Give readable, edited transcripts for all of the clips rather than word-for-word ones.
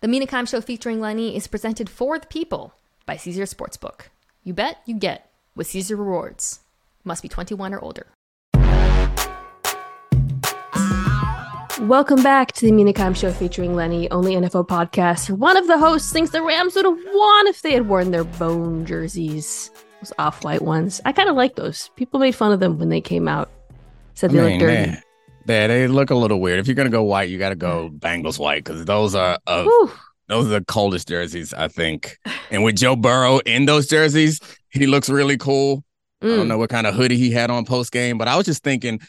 The Mina Kimes Show featuring Lenny is presented for the people by Caesar Sportsbook. You bet, you get with Caesar Rewards. Must be 21 or older. Welcome back to the Mina Kimes Show featuring Lenny, only NFL podcast. One of the hosts thinks the Rams would have won if they had worn their bone jerseys. Those off-white ones. I kind of like those. People made fun of them when they came out. Said they look dirty. They look a little weird. If you're going to go white, you got to go Bengals white, because those are the coldest jerseys, I think. And with Joe Burrow in those jerseys, he looks really cool. I don't know what kind of hoodie he had on post-game, but I was just thinking,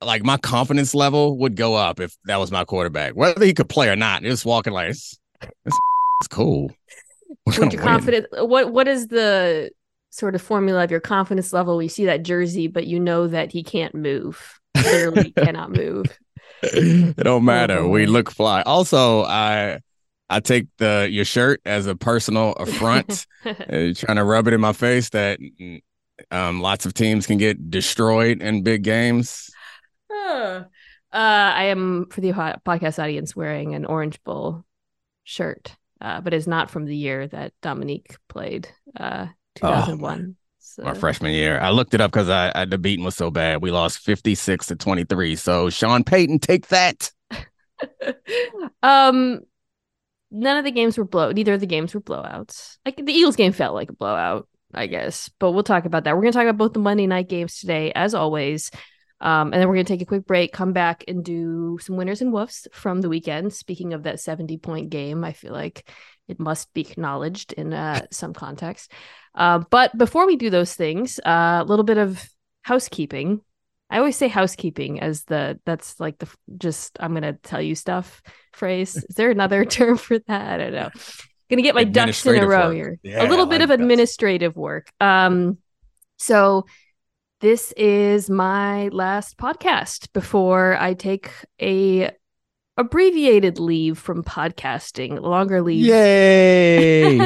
like, my confidence level would go up if that was my quarterback. Whether he could play or not, just walking like, it's cool. Would your confidence, what is the sort of formula of your confidence level when you see that jersey, but you know that he can't move? Literally cannot move. It don't matter. We look fly. Also, I take your shirt as a personal affront. You're trying to rub it in my face that lots of teams can get destroyed in big games. I am, for the podcast audience, wearing an Orange Bowl shirt, but it's not from the year that Dominique played, 2001. So. Our freshman year. I looked it up because the beating was so bad. We lost 56-23. So Sean Payton, take that. None of the games were neither of the games were blowouts. Like, the Eagles game felt like a blowout, I guess. But we'll talk about that. We're going to talk about both the Monday night games today, as always. And then we're going to take a quick break, come back and do some winners and woofs from the weekend. Speaking of that 70-point game, I feel like it must be acknowledged in some context. But before we do those things, a little bit of housekeeping. I always say housekeeping as that's like the just I'm going to tell you stuff phrase. Is there another term for that? I don't know. Going to get my ducks in a row here. Yeah, a little bit of administrative work. So this is my last podcast before I take a abbreviated leave from podcasting, longer leave. Yay!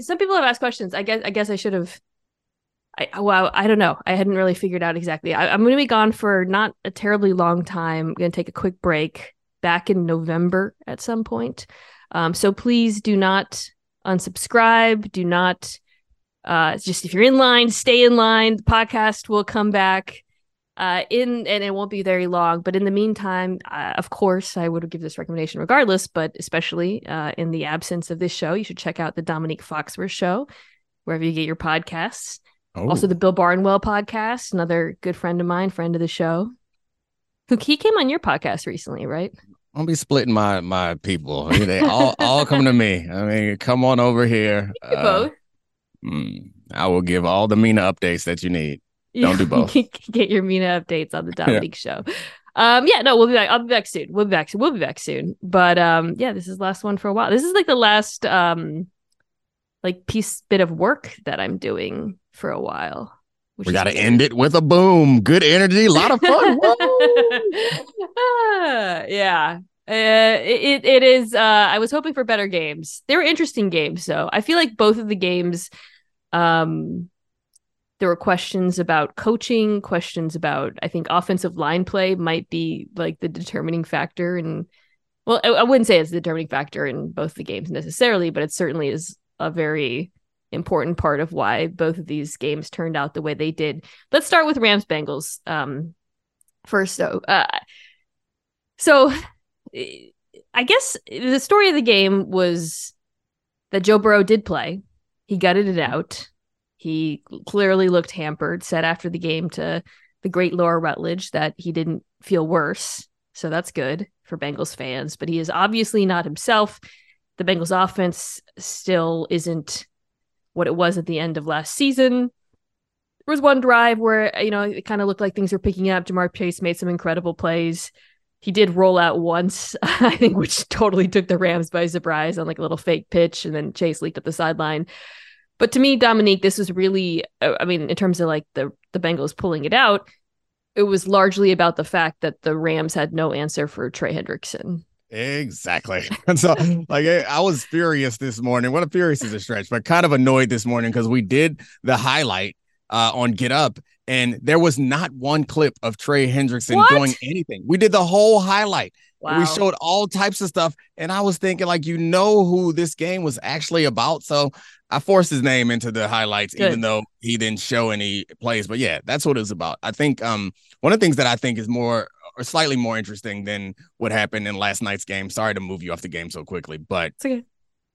Some people have asked questions. I guess I should have. I don't know. I hadn't really figured out exactly. I'm going to be gone for not a terribly long time. I'm going to take a quick break back in November at some point. So please do not unsubscribe. Do not. Just if you're in line, stay in line. The podcast will come back. And it won't be very long. But in the meantime, of course, I would give this recommendation regardless, but especially in the absence of this show, you should check out the Dominique Foxworth Show, wherever you get your podcasts. Oh. Also, the Bill Barnwell podcast, another good friend of mine, friend of the show. He came on your podcast recently, right? I'll be splitting my people. They all come to me. I mean, come on over here. You both. I will give all the Mina updates that you need. Don't do both. Get your Mina updates on the Dominique show. We'll be back. I'll be back soon. We'll be back soon. But this is the last one for a while. This is like the last bit of work that I'm doing for a while. We got to end it with a boom. Good energy, a lot of fun. Yeah. It is. I was hoping for better games. They were interesting games, though. I feel like both of the games. There were questions about coaching, questions about, I think, offensive line play might be like the determining factor. And well, I wouldn't say it's the determining factor in both the games necessarily, but it certainly is a very important part of why both of these games turned out the way they did. Let's start with Rams Bengals. First, though. So I guess the story of the game was that Joe Burrow did play. He gutted it out. He clearly looked hampered, said after the game to the great Laura Rutledge that he didn't feel worse. So that's good for Bengals fans, but he is obviously not himself. The Bengals offense still isn't what it was at the end of last season. There was one drive where, it kind of looked like things were picking up. Jamar Chase made some incredible plays. He did roll out once, I think, which totally took the Rams by surprise on like a little fake pitch, and then Chase leaked up the sideline. But to me, Dominique, this was really, I mean, in terms of like the Bengals pulling it out, it was largely about the fact that the Rams had no answer for Trey Hendrickson. Exactly. And so I was furious this morning. What a furious is a stretch, but kind of annoyed this morning because we did the highlight on Get Up, and there was not one clip of Trey Hendrickson doing anything. We did the whole highlight. Wow. We showed all types of stuff. And I was thinking, like, you know who this game was actually about. So I forced his name into the highlights, Good. Even though he didn't show any plays. But, yeah, that's what it was about. I think one of the things that I think is more or slightly more interesting than what happened in last night's game. Sorry to move you off the game so quickly, but okay.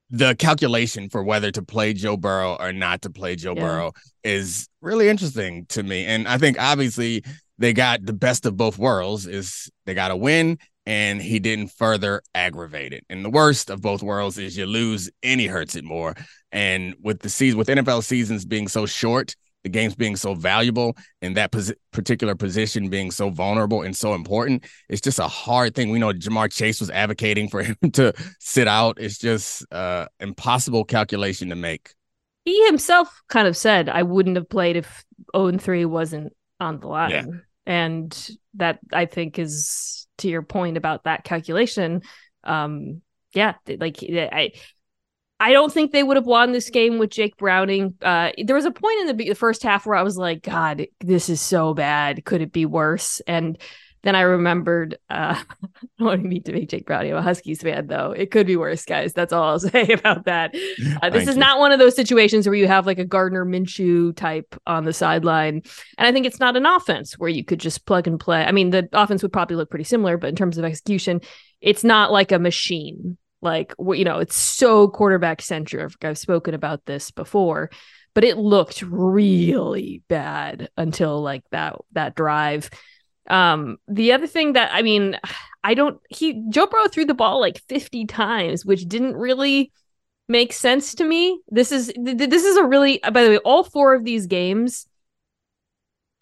The calculation for whether to play Joe Burrow or not to play Joe Burrow is really interesting to me. And I think obviously they got the best of both worlds is they got a win and he didn't further aggravate it. And the worst of both worlds is you lose and he hurts it more. And with the season, with NFL seasons being so short, the games being so valuable and that particular position being so vulnerable and so important, it's just a hard thing. We know Jamar Chase was advocating for him to sit out. It's just impossible calculation to make. He himself kind of said, I wouldn't have played if 0-3 wasn't on the line. Yeah. And that, I think, is to your point about that calculation. I don't think they would have won this game with Jake Browning. There was a point in the first half where I was like, God, this is so bad. Could it be worse? And then I remembered, I don't need to make Jake Browning a Huskies fan, though. It could be worse, guys. That's all I'll say about that. This is not one of those situations where you have like a Gardner Minshew type on the sideline. And I think it's not an offense where you could just plug and play. I mean, the offense would probably look pretty similar, but in terms of execution, it's not like a machine. Like, you know, it's so quarterback centric. I've spoken about this before, but it looked really bad until like that drive. The other thing that, I mean, Joe Burrow threw the ball like 50 times, which didn't really make sense to me. This is a really, by the way, all four of these games,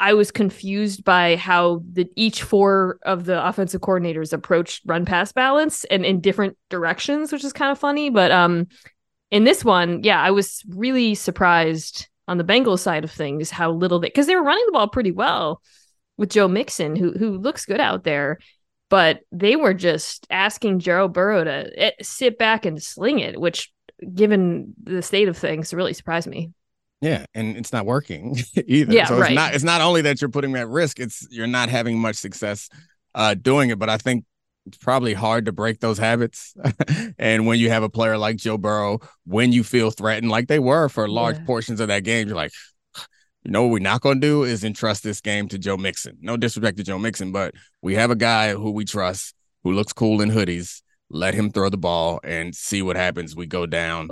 I was confused by how each four of the offensive coordinators approached run-pass balance and in different directions, which is kind of funny. But in this one, yeah, I was really surprised on the Bengals side of things how little they... Because they were running the ball pretty well with Joe Mixon, who looks good out there. But they were just asking Joe Burrow to sit back and sling it, which, given the state of things, really surprised me. Yeah, and it's not working either. Yeah, so it's not. It's not only that you're putting that risk; it's you're not having much success doing it. But I think it's probably hard to break those habits. And when you have a player like Joe Burrow, when you feel threatened, like they were for large portions of that game, you're like, you know, what we're not going to do is entrust this game to Joe Mixon. No disrespect to Joe Mixon, but we have a guy who we trust, who looks cool in hoodies. Let him throw the ball and see what happens. We go down.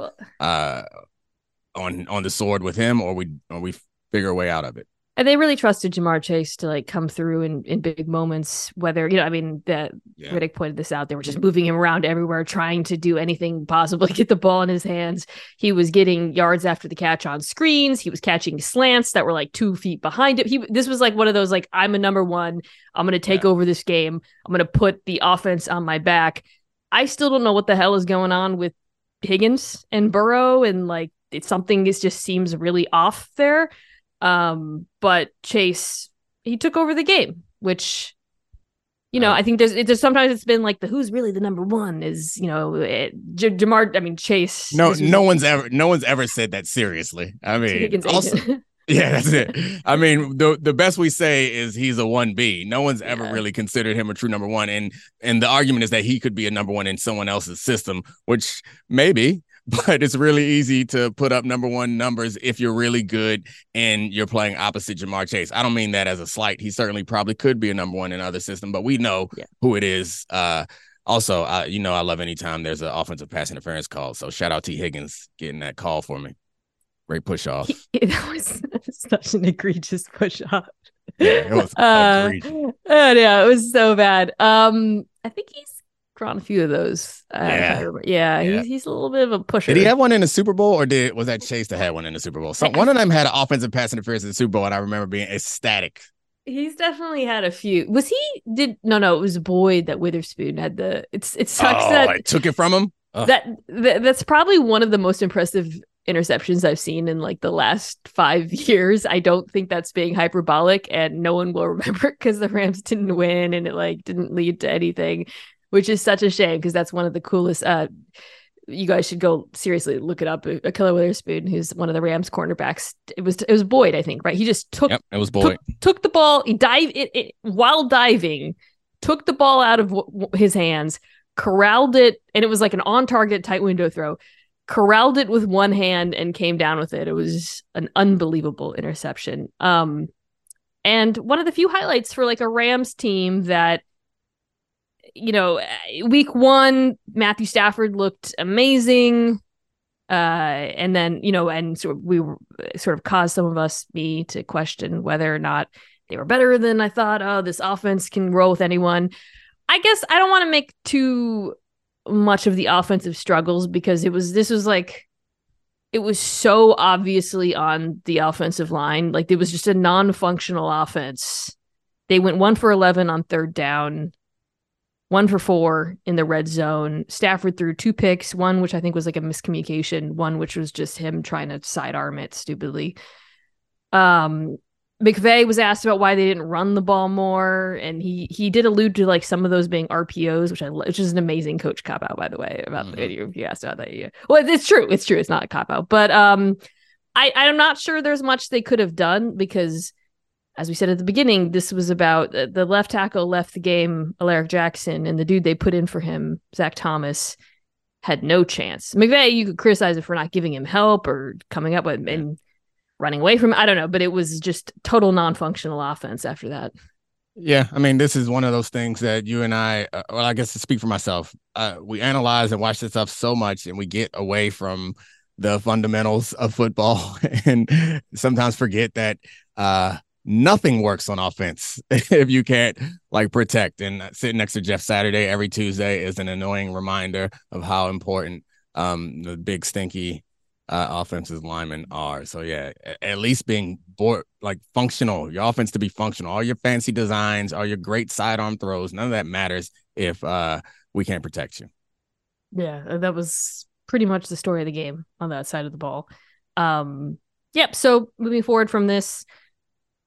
On the sword with him, or we figure a way out of it. And they really trusted Jamar Chase to like come through in big moments, whether, you know, I mean, Riddick pointed this out. They were just moving him around everywhere, trying to do anything possible to get the ball in his hands. He was getting yards after the catch on screens. He was catching slants that were like 2 feet behind him. This was like one of those, like, I'm a number one. I'm going to take over this game. I'm going to put the offense on my back. I still don't know what the hell is going on with Higgins and Burrow and like, it's something that just seems really off there. But Chase, he took over the game, which, you know, I think there's sometimes it's been like who's really the number one is, you know, Jamar. I mean, Chase. No one's ever said that seriously. I mean, also, yeah, that's it. I mean, the best we say is he's a 1B. No one's ever really considered him a true number one. And the argument is that he could be a number one in someone else's system, which maybe. But it's really easy to put up number one numbers if you're really good and you're playing opposite Jamar Chase. I don't mean that as a slight. He certainly probably could be a number one in other system, but we know who it is. Also, you know, I love anytime there's an offensive pass interference call. So shout out to Higgins getting that call for me. Great push off. That was such an egregious push off. Yeah, it was egregious. Oh, yeah, it was so bad. I think he's on a few of those. He's a little bit of a pusher. Did he have one in the Super Bowl, or was that Chase that had one in the Super Bowl? So one of them had an offensive pass interference in the Super Bowl, and I remember being ecstatic. He's definitely had a few. Was he? It was Boyd that Witherspoon had the. It sucks that I took it from him. That's probably one of the most impressive interceptions I've seen in like the last 5 years. I don't think that's being hyperbolic, and no one will remember because the Rams didn't win, and it like didn't lead to anything. Which is such a shame because that's one of the coolest. You guys should go seriously look it up. Akilah Witherspoon, who's one of the Rams cornerbacks. It was Boyd, I think, right? He just took the ball. He dived while diving, took the ball out of his hands, corralled it, and it was like an on-target tight window throw, corralled it with one hand and came down with it. It was an unbelievable interception. And one of the few highlights for like a Rams team that, you know, week one, Matthew Stafford looked amazing. And then, you know, and so we were, sort of caused some of us, me, to question whether or not they were better than I thought. Oh, this offense can roll with anyone. I guess I don't want to make too much of the offensive struggles because it was so obviously on the offensive line. Like, it was just a non-functional offense. They went 1 for 11 on third down, 1 for 4 in the red zone. Stafford threw 2 picks, one which I think was like a miscommunication, one which was just him trying to sidearm it stupidly. McVay was asked about why they didn't run the ball more, and he did allude to like some of those being RPOs, which is an amazing coach cop out, by the way. About the video, if you asked about that, yeah. Well, it's true, it's not a cop out, but I'm not sure there's much they could have done because, as we said at the beginning, this was about the left tackle left the game, Alaric Jackson, and the dude they put in for him, Zach Thomas, had no chance. McVay, you could criticize it for not giving him help or coming up with and running away from, I don't know, but it was just total non-functional offense after that. Yeah, I mean, this is one of those things that you and I, well, I guess to speak for myself, we analyze and watch this stuff so much and we get away from the fundamentals of football and sometimes forget that nothing works on offense if you can't like protect. And sitting next to Jeff Saturday every Tuesday is an annoying reminder of how important the big stinky offensive linemen are. So yeah, at least being functional, your offense to be functional, all your fancy designs, all your great sidearm throws, none of that matters if we can't protect you. Yeah, that was pretty much the story of the game on that side of the ball. Yep. So moving forward from this,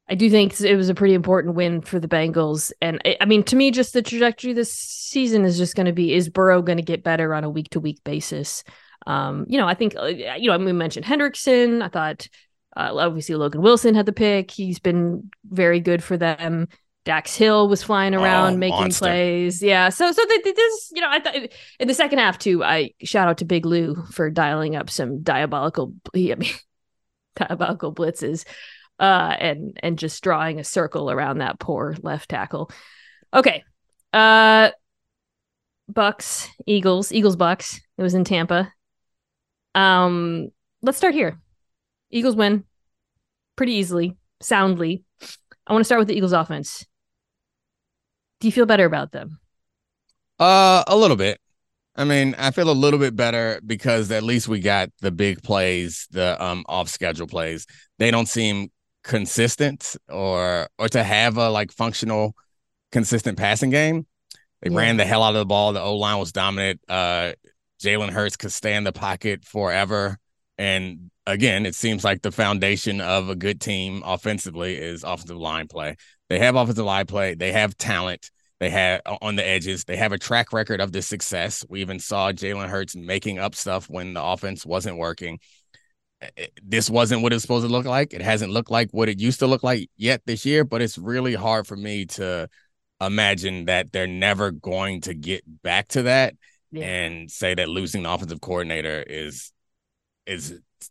I do think it was a pretty important win for the Bengals. And I mean, to me, just the trajectory this season is just going to be, is Burrow going to get better on a week to week basis? You know, I think, you know, we mentioned Hendrickson. I thought, obviously, Logan Wilson had the pick. He's been very good for them. Dax Hill was flying around making plays. Yeah. So this, you know, I thought in the second half, too, I shout out to Big Lou for dialing up some diabolical blitzes and just drawing a circle around that poor left tackle. Okay. Bucks, Eagles, Bucks. It was in Tampa. Let's start here. Eagles win pretty easily, soundly. I want to start with the Eagles offense. Do you feel better about them? A little bit. I mean, I feel a little bit better because at least we got the big plays, the off-schedule plays. They don't seem consistent or to have a like functional, consistent passing game. They ran the hell out of the ball. The O-line was dominant. Jalen Hurts could stay in the pocket forever. And again, it seems like the foundation of a good team offensively is offensive line play. They have offensive line play. They have talent. They have on the edges. They have a track record of this success. We even saw Jalen Hurts making up stuff when the offense wasn't working. This wasn't what it's supposed to look like. It hasn't looked like what it used to look like yet this year, but it's really hard for me to imagine that they're never going to get back to that. Yeah. And say that losing the offensive coordinator is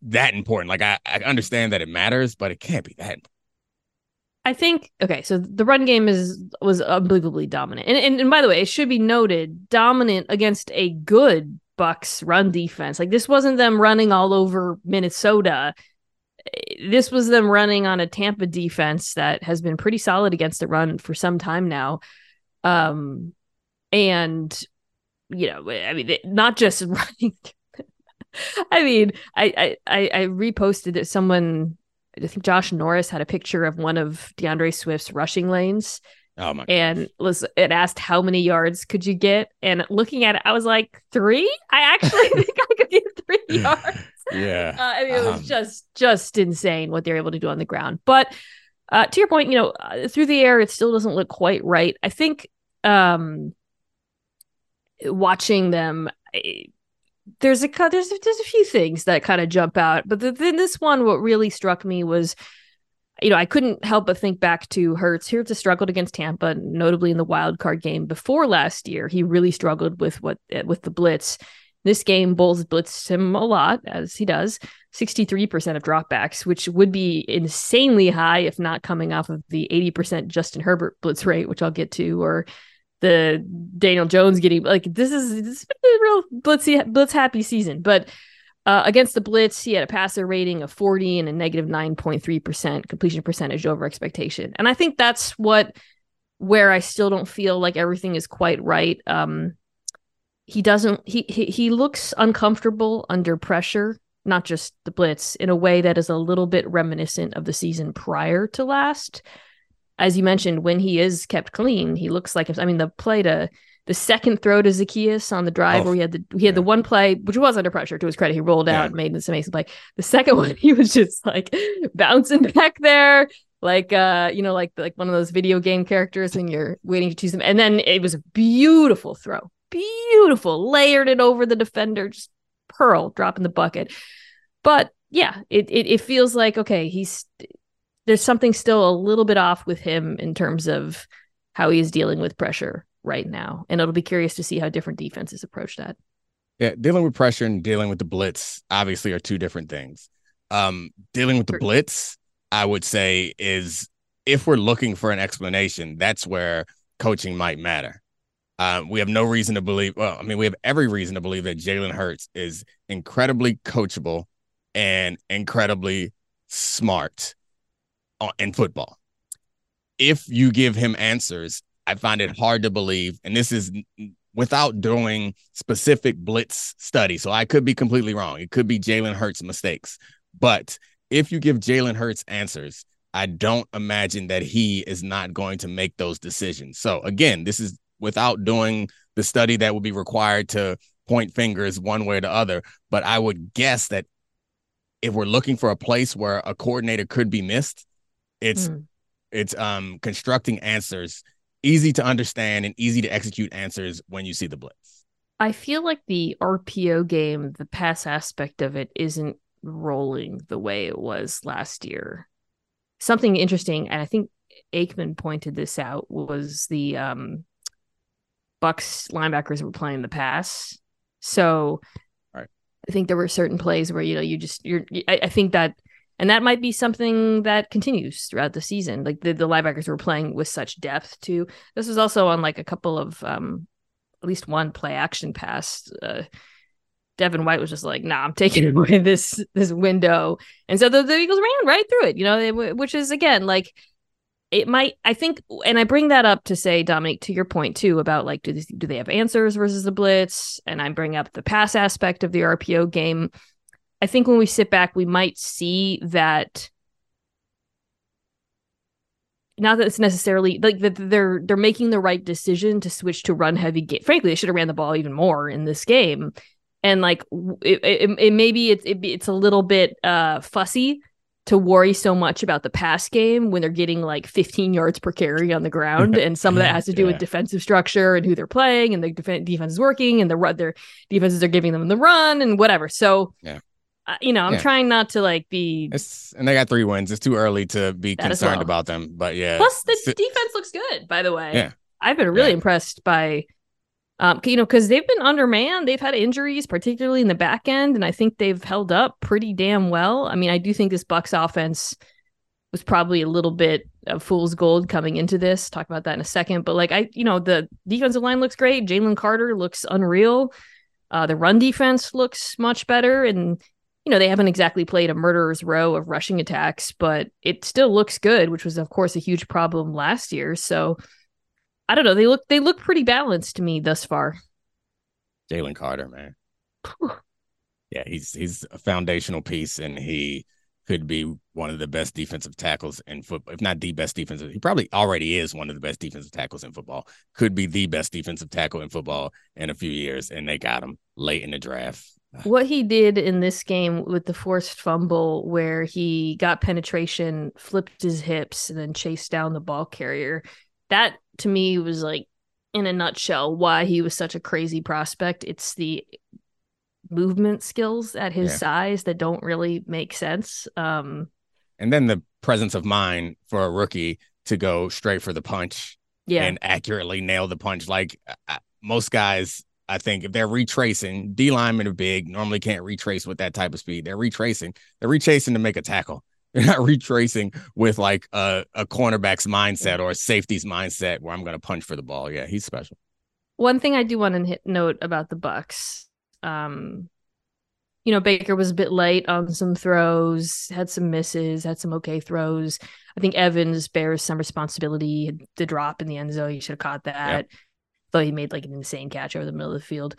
that important. Like, I understand that it matters, but it can't be that important. I think, okay, so the run game was unbelievably dominant. And by the way, it should be noted, dominant against a good Bucks run defense. Like, this wasn't them running all over Minnesota. This was them running on a Tampa defense that has been pretty solid against the run for some time now. And... you know, I mean, not just running. I mean, I reposted that someone, I think Josh Norris had a picture of one of DeAndre Swift's rushing lanes. Oh my! And it asked how many yards could you get? And looking at it, I was like, 3. I actually think I could get 3 yards. Yeah. I mean, it was just insane what they're able to do on the ground. But to your point, you know, through the air, it still doesn't look quite right. I think. Watching them, there's a few things that kind of jump out, but then this one, what really struck me was you know, I couldn't help but think back to Hurts. Hurts struggled against Tampa, notably in the wild card game before last year. He really struggled with the blitz. This game, Bulls blitzed him a lot, as he does, 63% of dropbacks, which would be insanely high if not coming off of the 80% Justin Herbert blitz rate, which I'll get to, or the Daniel Jones getting, like, this is a real blitz happy season. But against the blitz, he had a passer rating of 40 and a negative 9.3% completion percentage over expectation. And I think that's where I still don't feel like everything is quite right. He looks uncomfortable under pressure, not just the blitz, in a way that is a little bit reminiscent of the season prior to last. As you mentioned, when he is kept clean, he looks like, I mean, the play to the second throw to Zacchaeus on the drive where he had the one play, which was under pressure, to his credit. He rolled out and made this amazing play. The second one, he was just like bouncing back there. Like, like one of those video game characters when you're waiting to choose them. And then it was a beautiful throw. Beautiful, layered it over the defender, just pearl, dropping the bucket. But yeah, it feels like, okay, there's something still a little bit off with him in terms of how he is dealing with pressure right now. And it'll be curious to see how different defenses approach that. Yeah, dealing with pressure and dealing with the blitz obviously are two different things. Dealing with the blitz, I would say, is if we're looking for an explanation, that's where coaching might matter. We have no reason to believe. Well, I mean, we have every reason to believe that Jalen Hurts is incredibly coachable and incredibly smart in football. If you give him answers, I find it hard to believe. And this is without doing specific blitz study. So I could be completely wrong. It could be Jalen Hurts' mistakes. But if you give Jalen Hurts answers, I don't imagine that he is not going to make those decisions. So again, this is without doing the study that would be required to point fingers one way or the other. But I would guess that if we're looking for a place where a coordinator could be missed, it's constructing answers, easy to understand and easy to execute answers when you see the blitz. I feel like the RPO game, the pass aspect of it, isn't rolling the way it was last year. Something interesting, and I think Aikman pointed this out, was the Bucks linebackers were playing the pass. So right. I think there were certain plays where, you know, I think that, and that might be something that continues throughout the season. Like the linebackers were playing with such depth too. This was also on like a couple of, at least one play action pass. Devin White was just like, nah, I'm taking away this window. And so the Eagles ran right through it, you know, which is again, like, it might, I think, and I bring that up to say, Dominique, to your point too, about like, do they have answers versus the blitz? And I bring up the pass aspect of the RPO game. I think when we sit back, we might see that, not that it's necessarily like that they're making the right decision to switch to run heavy game. Frankly, they should have ran the ball even more in this game. And like, it's a little bit fussy to worry so much about the pass game when they're getting like 15 yards per carry on the ground, and some of that has to do with defensive structure and who they're playing, and the defense is working, and their defenses are giving them the run and whatever. So, I'm trying not to like be. And they got 3 wins. It's too early to be concerned about them, but yeah. Plus, the defense looks good, by the way. Yeah. I've been really impressed by, because they've been undermanned. They've had injuries, particularly in the back end, and I think they've held up pretty damn well. I mean, I do think this Bucks offense was probably a little bit of fool's gold coming into this. Talk about that in a second. But like, the defensive line looks great. Jalen Carter looks unreal. The run defense looks much better. And, they haven't exactly played a murderer's row of rushing attacks, but it still looks good, which was, of course, a huge problem last year. So, I don't know. They look pretty balanced to me thus far. Jalen Carter, man. Yeah, he's a foundational piece, and he could be one of the best defensive tackles in football, if not the best defensive. He probably already is one of the best defensive tackles in football. Could be the best defensive tackle in football in a few years, and they got him late in the draft. What he did in this game with the forced fumble, where he got penetration, flipped his hips, and then chased down the ball carrier. That, to me, was like, in a nutshell, why he was such a crazy prospect. It's the movement skills at his size that don't really make sense. and then the presence of mind for a rookie to go straight for the punch and accurately nail the punch. Like most guys, I think if they're retracing, D linemen are big, normally can't retrace with that type of speed. They're retracing to make a tackle. They're not retracing with like a cornerback's mindset or a safety's mindset where I'm going to punch for the ball. Yeah, he's special. One thing I do want to note about the Bucks, you know, Baker was a bit light on some throws, had some misses, had some okay throws. I think Evans bears some responsibility. The drop in the end zone, he should have caught that. Yep. Though he made like an insane catch over the middle of the field.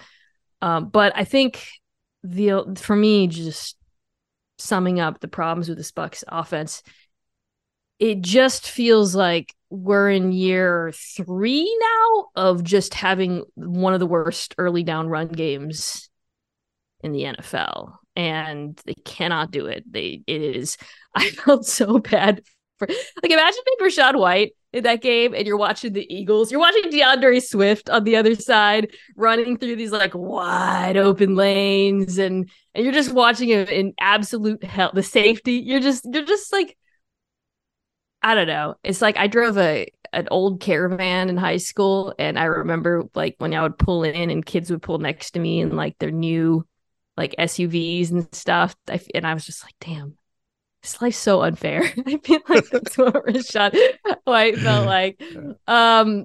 But I think for me, just summing up the problems with this Bucks offense, it just feels like we're in year 3 now of just having one of the worst early down run games in the NFL, and they cannot do it. I felt so bad for, like, imagine being Rashad White in that game, and you're watching the Eagles, you're watching DeAndre Swift on the other side running through these like wide open lanes, and you're just watching him in absolute hell. The safety, you're just like, I don't know. It's like I drove an old Caravan in high school, and I remember like when I would pull in and kids would pull next to me and like their new like SUVs and stuff. And I was just like, damn, this life's so unfair. I feel like that's what Rashad White felt like. But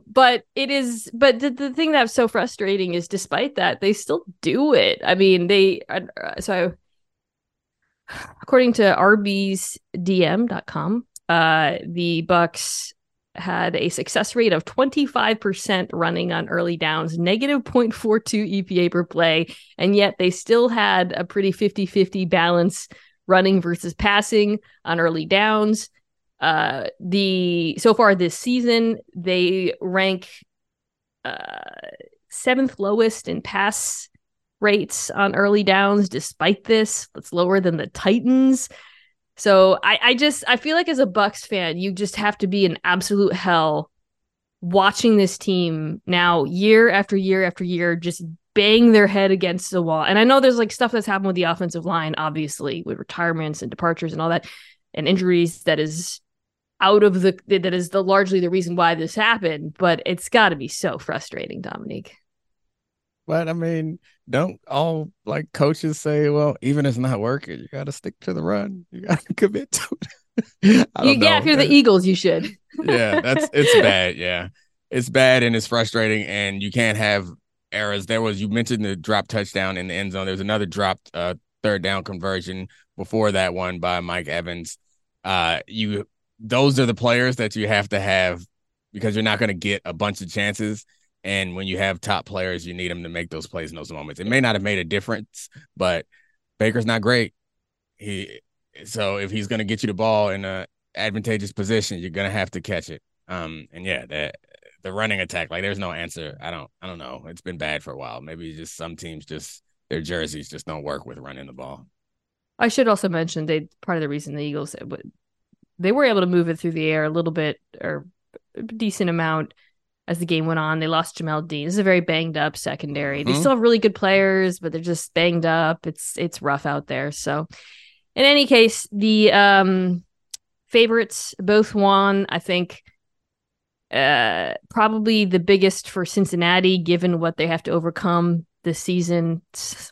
the thing that's so frustrating is despite that, they still do it. I mean, according to rbsdm.com, the Bucks had a success rate of 25% running on early downs, negative 0.42 EPA per play, and yet they still had a pretty 50-50 balance running versus passing on early downs. So far this season, they rank 7th lowest in pass rates on early downs. Despite this, that's lower than the Titans. So I feel like as a Bucks fan, you just have to be in absolute hell watching this team now year after year after year, just bang their head against the wall. And I know there's like stuff that's happened with the offensive line, obviously, with retirements and departures and all that and injuries that is largely the reason why this happened. But it's got to be so frustrating, Dominique. But I mean, don't all like coaches say, well, even if it's not working, you got to stick to the run. You got to commit to it. If you're the Eagles, you should. Yeah, it's bad. Yeah, it's bad and it's frustrating. And you can't have errors. You mentioned the drop touchdown in the end zone. There's another dropped third down conversion before that one by Mike Evans. Those are the players that you have to have because you're not going to get a bunch of chances. And when you have top players, you need them to make those plays in those moments. It may not have made a difference, but Baker's not great. So if he's going to get you the ball in an advantageous position, you're going to have to catch it. The running attack, like there's no answer. I don't know. It's been bad for a while. Maybe just some teams just their jerseys just don't work with running the ball. I should also mention part of the reason the Eagles, they were able to move it through the air a little bit or a decent amount. As the game went on, they lost Jamel Dean. This is a very banged up secondary. Mm-hmm. They still have really good players, but they're just banged up. It's rough out there. So in any case, the favorites both won. I think probably the biggest for Cincinnati, given what they have to overcome this season.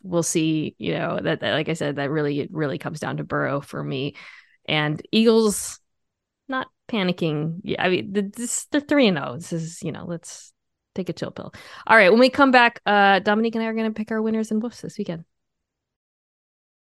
We'll see, you know, that like I said, that really comes down to Burrow for me. And Eagles not panicking. Yeah, I mean, they're 3-0. This is, you know, let's take a chill pill. All right, when we come back, Dominique and I are going to pick our winners and woofs this weekend.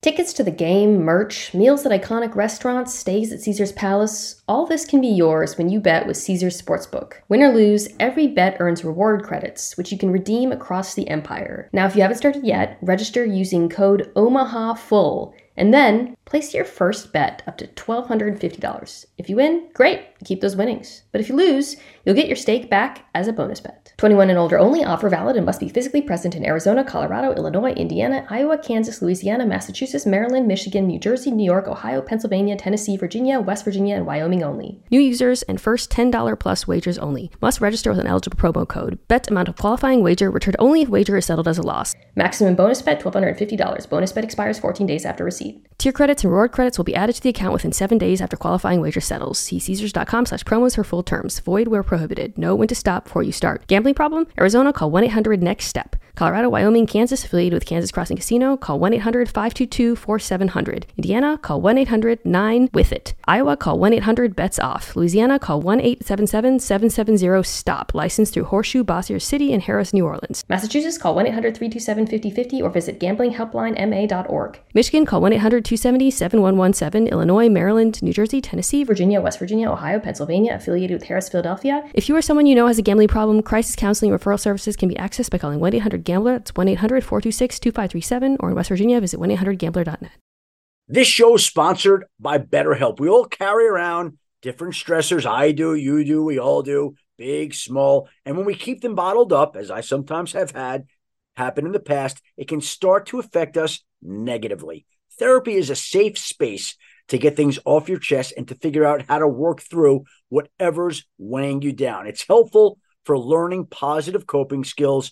Tickets to the game, merch, meals at iconic restaurants, stays at Caesar's Palace, all this can be yours when you bet with Caesar's Sportsbook. Win or lose, every bet earns reward credits, which you can redeem across the empire. Now, if you haven't started yet, register using code OMAHAFULL, and then place your first bet up to $1,250. If you win, great, keep those winnings. But if you lose, you'll get your stake back as a bonus bet. 21 and older only, offer valid and must be physically present in Arizona, Colorado, Illinois, Indiana, Iowa, Kansas, Louisiana, Massachusetts, Maryland, Michigan, New Jersey, New York, Ohio, Pennsylvania, Tennessee, Virginia, West Virginia, and Wyoming only. New users and first $10 plus wagers only. Must register with an eligible promo code. Bet amount of qualifying wager returned only if wager is settled as a loss. Maximum bonus bet $1,250. Bonus bet expires 14 days after receipt. proceed. Tier credits and reward credits will be added to the account within 7 days after qualifying wager settles. See Caesars.com/promos for full terms. Void where prohibited. Know when to stop before you start. Gambling problem? Arizona, call 1-800-NEXT-STEP. Colorado, Wyoming, Kansas, affiliated with Kansas Crossing Casino, call 1-800-522-4700. Indiana, call 1-800-9-WITH-IT. Iowa, call 1-800-BETS-OFF. Louisiana, call 1-877-770-STOP. Licensed through Horseshoe, Bossier City, and Harris, New Orleans. Massachusetts, call 1-800-327-5050 or visit gamblinghelplinema.org. Michigan, call 1-800-270-7117. Illinois, Maryland, New Jersey, Tennessee, Virginia, West Virginia, Ohio, Pennsylvania, affiliated with Harris, Philadelphia. If you or someone you know has a gambling problem, crisis counseling referral services can be accessed by calling 1-800-GAMBLER. That's 1-800-426-2537, or in West Virginia, visit 1-800-GAMBLER.net. This show is sponsored by BetterHelp. We all carry around different stressors. I do, you do, we all do, big, small. And when we keep them bottled up, as I sometimes have had happen in the past, it can start to affect us negatively. Therapy is a safe space to get things off your chest and to figure out how to work through whatever's weighing you down. It's helpful for learning positive coping skills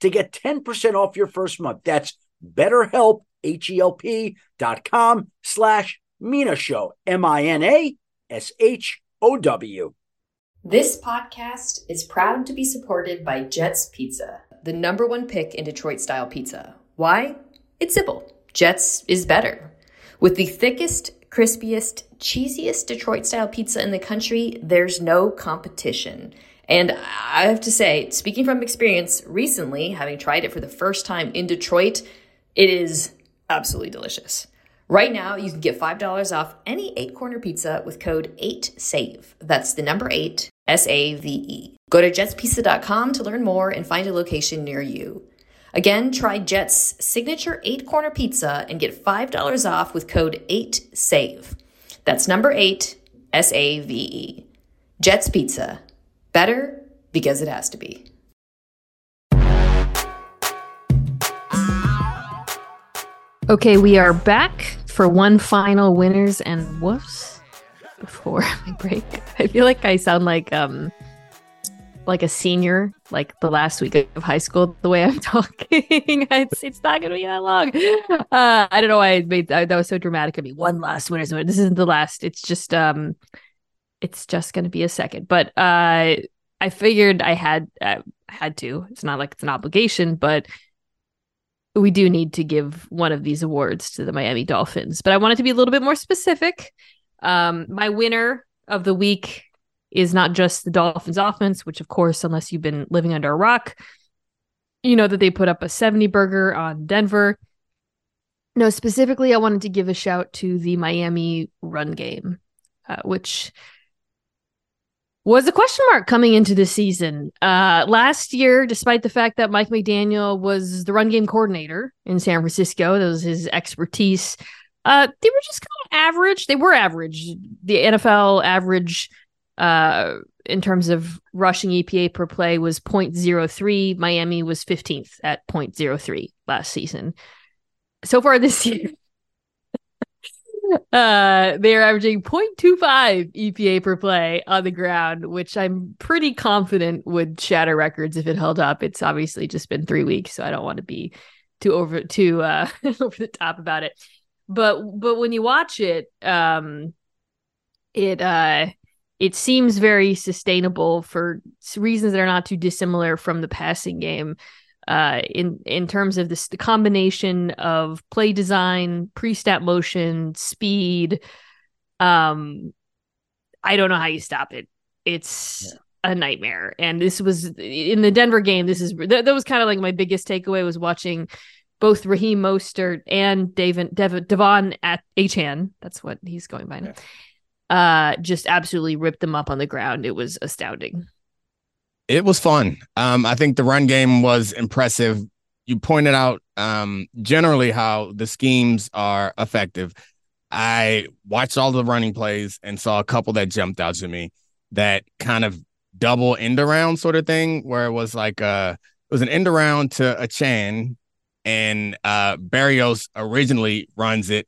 to get 10% off your first month. That's BetterHelp, BetterHelp.com/Mina Show, MINASHOW. This podcast is proud to be supported by Jets Pizza, the number one pick in Detroit-style pizza. Why? It's simple. Jets is better. With the thickest, crispiest, cheesiest Detroit-style pizza in the country, there's no competition. And I have to say, speaking from experience, recently, having tried it for the first time in Detroit, it is absolutely delicious. Right now, you can get $5 off any 8-corner pizza with code 8SAVE. That's the number 8, S-A-V-E. Go to jetspizza.com to learn more and find a location near you. Again, try Jet's signature 8-corner pizza and get $5 off with code 8SAVE. That's number 8, S-A-V-E. Jet's Pizza. Better because it has to be. Okay, we are back for one final winners and woofs before my break. I feel like I sound like a senior, like the last week of high school, the way I'm talking. It's not going to be that long. I don't know why I made that was so dramatic of me. One last winners. This isn't the last. It's just going to be a second, but I figured I had to. It's not like it's an obligation, but we do need to give one of these awards to the Miami Dolphins. But I wanted to be a little bit more specific. My winner of the week is not just the Dolphins' offense, which, of course, unless you've been living under a rock, you know that they put up a 70-burger on Denver. No, specifically, I wanted to give a shout to the Miami run game, which was a question mark coming into the season. Last year, despite the fact that Mike McDaniel was the run game coordinator in San Francisco, that was his expertise, they were just kind of average. They were average. The NFL average in terms of rushing EPA per play was 0.03. Miami was 15th at 0.03 last season. So far this year, they're averaging 0.25 EPA per play on the ground, which I'm pretty confident would shatter records if it held up. It's obviously just been 3 weeks, so I don't want to be too over the top about it. But when you watch it, it seems very sustainable for reasons that are not too dissimilar from the passing game. In terms of this, the combination of play design, pre-snap motion, speed, I don't know how you stop it. It's a nightmare. And this was in the Denver game. That was kind of like my biggest takeaway, was watching both Raheem Mostert and Devon Achane. That's what he's going by now. Yeah. Just absolutely ripped them up on the ground. It was astounding. It was fun. I think the run game was impressive. You pointed out generally how the schemes are effective. I watched all the running plays and saw a couple that jumped out to me that kind of double end around sort of thing, where it was like it was an end around to Achane, and Berrios originally runs it.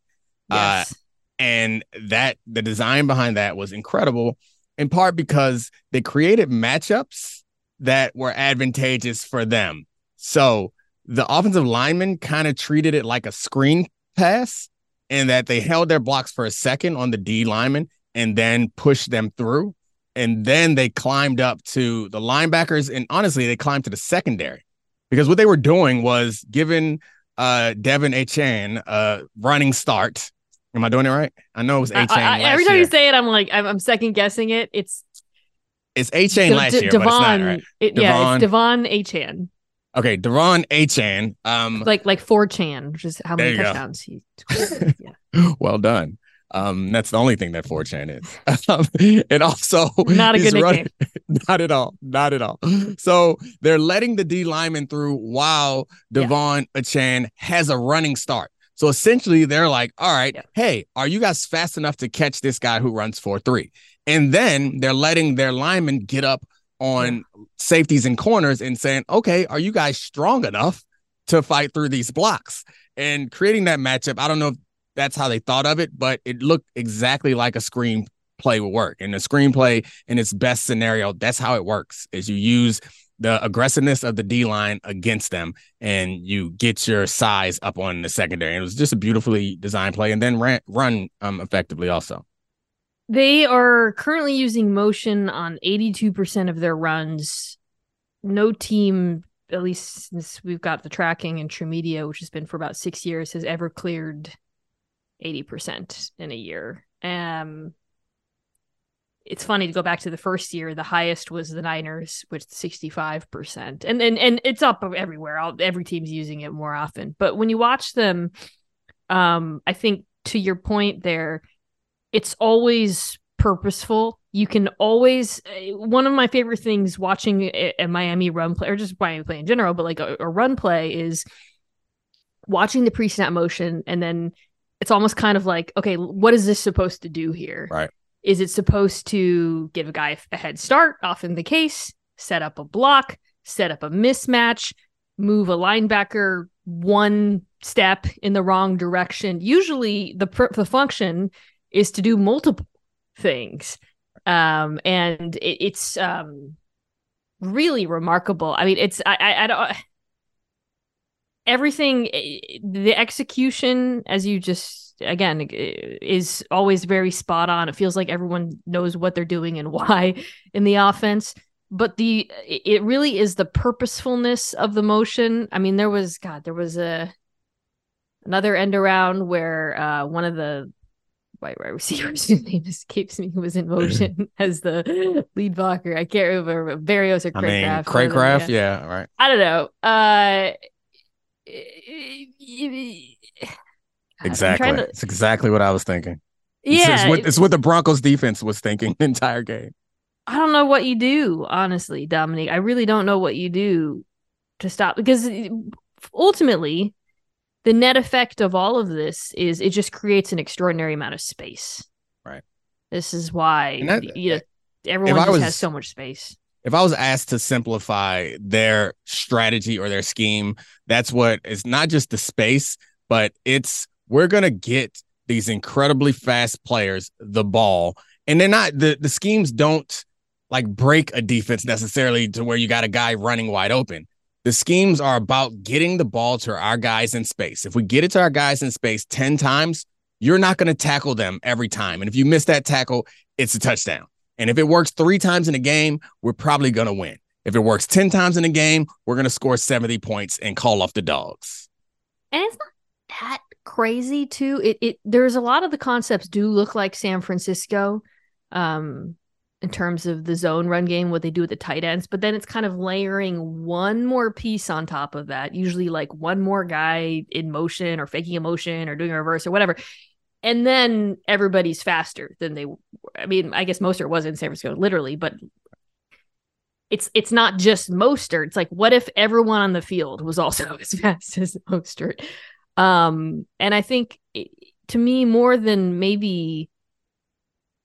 Yes. And that the design behind that was incredible, in part because they created matchups that were advantageous for them. So the offensive linemen kind of treated it like a screen pass, in that they held their blocks for a second on the D lineman and then pushed them through. And then they climbed up to the linebackers. And honestly, they climbed to the secondary, because what they were doing was giving Devon Achane a running start. Am I doing it right? I know it was Achane last year. Every time you say it, I'm like, I'm second guessing it. It's Achane last year, Devon, but it's not right. It's Devon Achane. Okay, Devon Achane. Like 4chan, which is how many touchdowns he scored. Yeah. Well done. That's the only thing that 4chan is. And also, not a good nickname. Not at all. Not at all. So they're letting the D lineman through while Devon Achane has a running start. So essentially, they're like, all right, hey, are you guys fast enough to catch this guy who runs 4.3? And then they're letting their linemen get up on safeties and corners and saying, okay, are you guys strong enough to fight through these blocks? And creating that matchup, I don't know if that's how they thought of it, but it looked exactly like a screenplay would work. And a screenplay in its best scenario, that's how it works, is you use the aggressiveness of the D-line against them, and you get your size up on the secondary. And it was just a beautifully designed play, and then run effectively also. They are currently using motion on 82% of their runs. No team, at least since we've got the tracking in TruMedia, which has been for about 6 years, has ever cleared 80% in a year. It's funny to go back to the first year. The highest was the Niners with 65%. And it's up everywhere. Every team's using it more often. But when you watch them, I think to your point there, it's always purposeful. You can always, one of my favorite things watching a Miami run play, or just Miami play in general, but like a run play, is watching the pre-snap motion. And then it's almost kind of like, okay, what is this supposed to do here? Right. Is it supposed to give a guy a head start, often the case, set up a block, set up a mismatch, move a linebacker one step in the wrong direction? Usually the function is to do multiple things. And it's really remarkable. I mean, it's, I don't, everything, the execution, as you just, again, is always very spot on. It feels like everyone knows what they're doing and why in the offense, but it really is the purposefulness of the motion. I mean, there was another end around where one of the wide receivers, whose name escapes me, was in motion as the lead blocker. I can't remember, Berrios or Craycraft. Craycraft, yeah, right. I don't know. Exactly. It's exactly what I was thinking. Yeah. It's what the Broncos defense was thinking the entire game. I don't know what you do, honestly, Dominique. I really don't know what you do to stop, because ultimately the net effect of all of this is it just creates an extraordinary amount of space. Right. This is why everyone just has so much space. If I was asked to simplify their strategy or their scheme, that's what it's not just the space, but it's, we're going to get these incredibly fast players the ball. And they're not, the schemes don't like break a defense necessarily to where you got a guy running wide open. The schemes are about getting the ball to our guys in space. If we get it to our guys in space 10 times, you're not going to tackle them every time. And if you miss that tackle, it's a touchdown. And if it works 3 times in a game, we're probably going to win. If it works 10 times in a game, we're going to score 70 points and call off the dogs. And it's not that crazy too. There's a lot of the concepts do look like San Francisco in terms of the zone run game, what they do with the tight ends, but then it's kind of layering one more piece on top of that, usually like one more guy in motion or faking a motion or doing a reverse or whatever, and then everybody's faster than they were. I mean, I guess Mostert was in San Francisco literally, but it's not just Mostert. It's like, what if everyone on the field was also as fast as Mostert? And I think to me, more than maybe,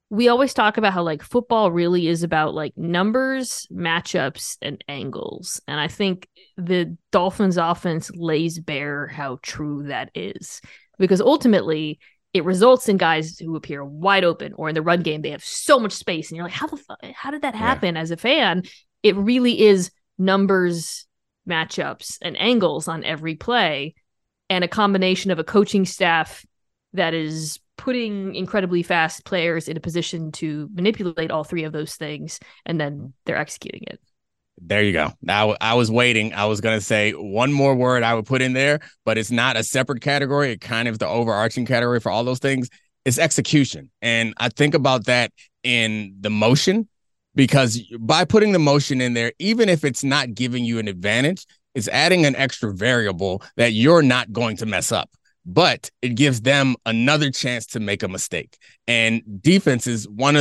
we always talk about how like football really is about like numbers, matchups, and angles. And I think the Dolphins offense lays bare how true that is, because ultimately it results in guys who appear wide open, or in the run game, they have so much space. And you're like, how did that happen? Yeah. As a fan, it really is numbers, matchups, and angles on every play, and a combination of a coaching staff that is putting incredibly fast players in a position to manipulate all three of those things, and then they're executing it. There you go. Now, I was waiting. I was going to say one more word I would put in there, but it's not a separate category. It kind of the overarching category for all those things. It's execution. And I think about that in the motion, because by putting the motion in there, even if it's not giving you an advantage, it's adding an extra variable that you're not going to mess up, but it gives them another chance to make a mistake. And defenses, some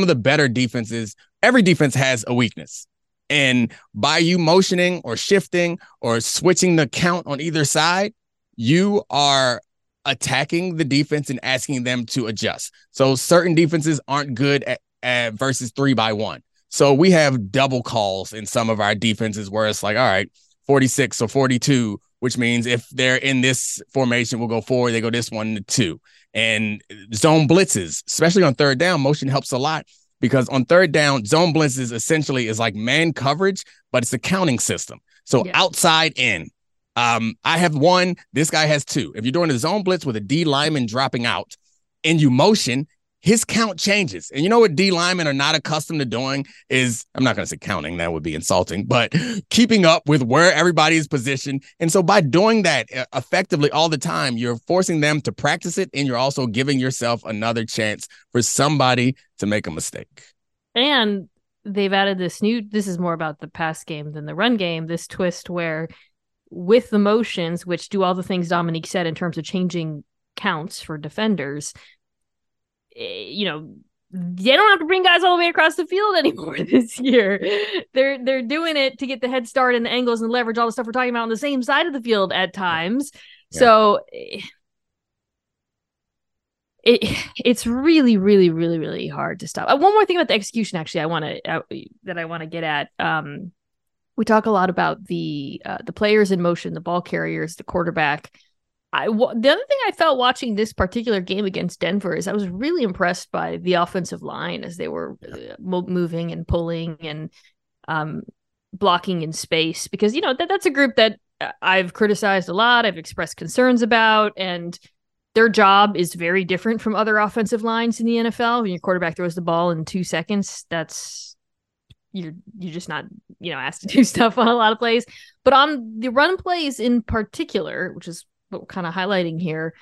of the better defenses, every defense has a weakness. And by you motioning or shifting or switching the count on either side, you are attacking the defense and asking them to adjust. So certain defenses aren't good at versus 3-by-1. So we have double calls in some of our defenses where it's like, all right, 46 or 42, which means if they're in this formation, we'll go forward. They go this 1 to 2. And zone blitzes, especially on third down, motion helps a lot. Because on third down, zone blitzes essentially is like man coverage, but it's a counting system. So outside in. I have one. This guy has two. If you're doing a zone blitz with a D lineman dropping out and you motion, his count changes. And you know what D linemen are not accustomed to doing is, I'm not going to say counting, that would be insulting, but keeping up with where everybody is positioned. And so by doing that effectively all the time, you're forcing them to practice it, and you're also giving yourself another chance for somebody to make a mistake. And they've added this is more about the pass game than the run game, this twist where with the motions, which do all the things Dominique said in terms of changing counts for defenders, you know, they don't have to bring guys all the way across the field anymore this year. They're doing it to get the head start and the angles and leverage, all the stuff we're talking about on the same side of the field at times. Yeah. So it's really, really, really, really hard to stop. One more thing about the execution, actually, I want to get at. We talk a lot about the players in motion, the ball carriers, the quarterback. The other thing I felt watching this particular game against Denver is I was really impressed by the offensive line as they were moving and pulling and blocking in space, because, you know, that's a group that I've criticized a lot. I've expressed concerns about, and their job is very different from other offensive lines in the NFL. When your quarterback throws the ball in 2 seconds, you're just not, you know, asked to do stuff on a lot of plays. But on the run plays in particular, which is what we're kind of highlighting here,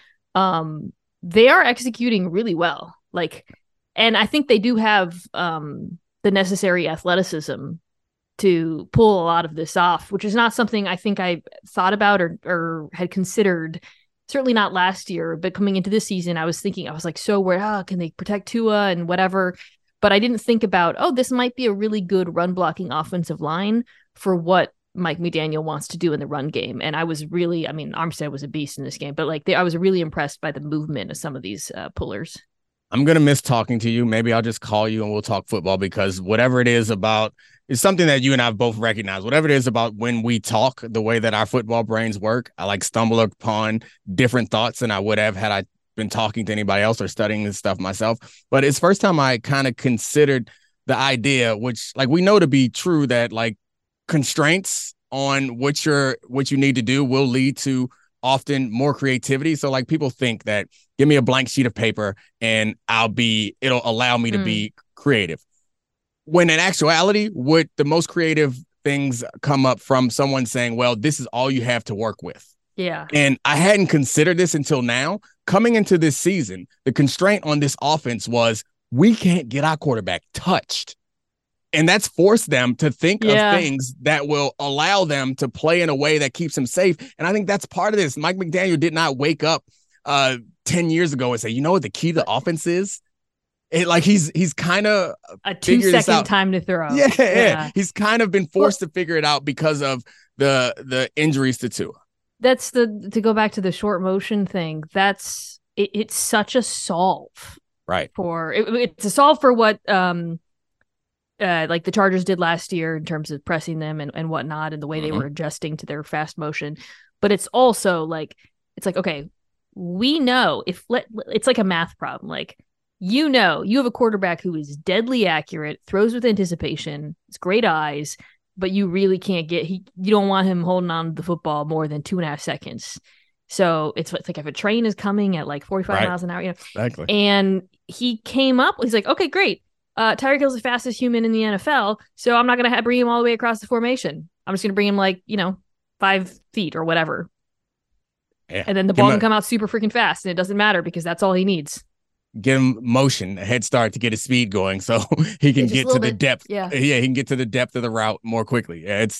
they are executing really well. Like, and I think they do have the necessary athleticism to pull a lot of this off, which is not something I think I thought about or had considered, certainly not last year, but coming into this season, I was like, so where can they protect Tua and whatever? But I didn't think about, this might be a really good run blocking offensive line for what Mike McDaniel wants to do in the run game. And I was really, Armstead was a beast in this game, but like I was really impressed by the movement of some of these pullers. I'm going to miss talking to you. Maybe I'll just call you and we'll talk football, because whatever it is about, it's something that you and I both recognize. Whatever it is about when we talk, the way that our football brains work, I like stumble upon different thoughts than I would have had I been talking to anybody else or studying this stuff myself. But it's first time I kind of considered the idea, which like we know to be true, that like constraints on what you need to do will lead to often more creativity. So like people think that give me a blank sheet of paper and it'll allow me to be creative. When in actuality, would the most creative things come up from someone saying, well, this is all you have to work with. Yeah. And I hadn't considered this until now. Coming into this season, the constraint on this offense was we can't get our quarterback touched. And that's forced them to think of things that will allow them to play in a way that keeps them safe. And I think that's part of this. Mike McDaniel did not wake up 10 years ago and say, you know what the key to offense is? It, like he's kind of a 2-second time to throw. Yeah. He's kind of been forced to figure it out because of the injuries to Tua. That's to go back to the short motion thing. That's it's such a solve. Right. For it's a solve for what like the Chargers did last year in terms of pressing them and whatnot, and the way they were adjusting to their fast motion. But it's also like, it's like, okay, we know if it's like a math problem, like, you know, you have a quarterback who is deadly accurate, throws with anticipation, has great eyes, but you really can't get, you don't want him holding on to the football more than 2.5 seconds. So it's like if a train is coming at like 45 miles an hour, you know, exactly. And he came up, he's like, okay, great. Tyreek Hill's the fastest human in the NFL. So I'm not going to bring him all the way across the formation. I'm just going to bring him like, you know, 5 feet or whatever. Yeah. And then the ball can come out super freaking fast, and it doesn't matter because that's all he needs. Give him motion, a head start to get his speed going, so he can get to the depth. Yeah, he can get to the depth of the route more quickly. And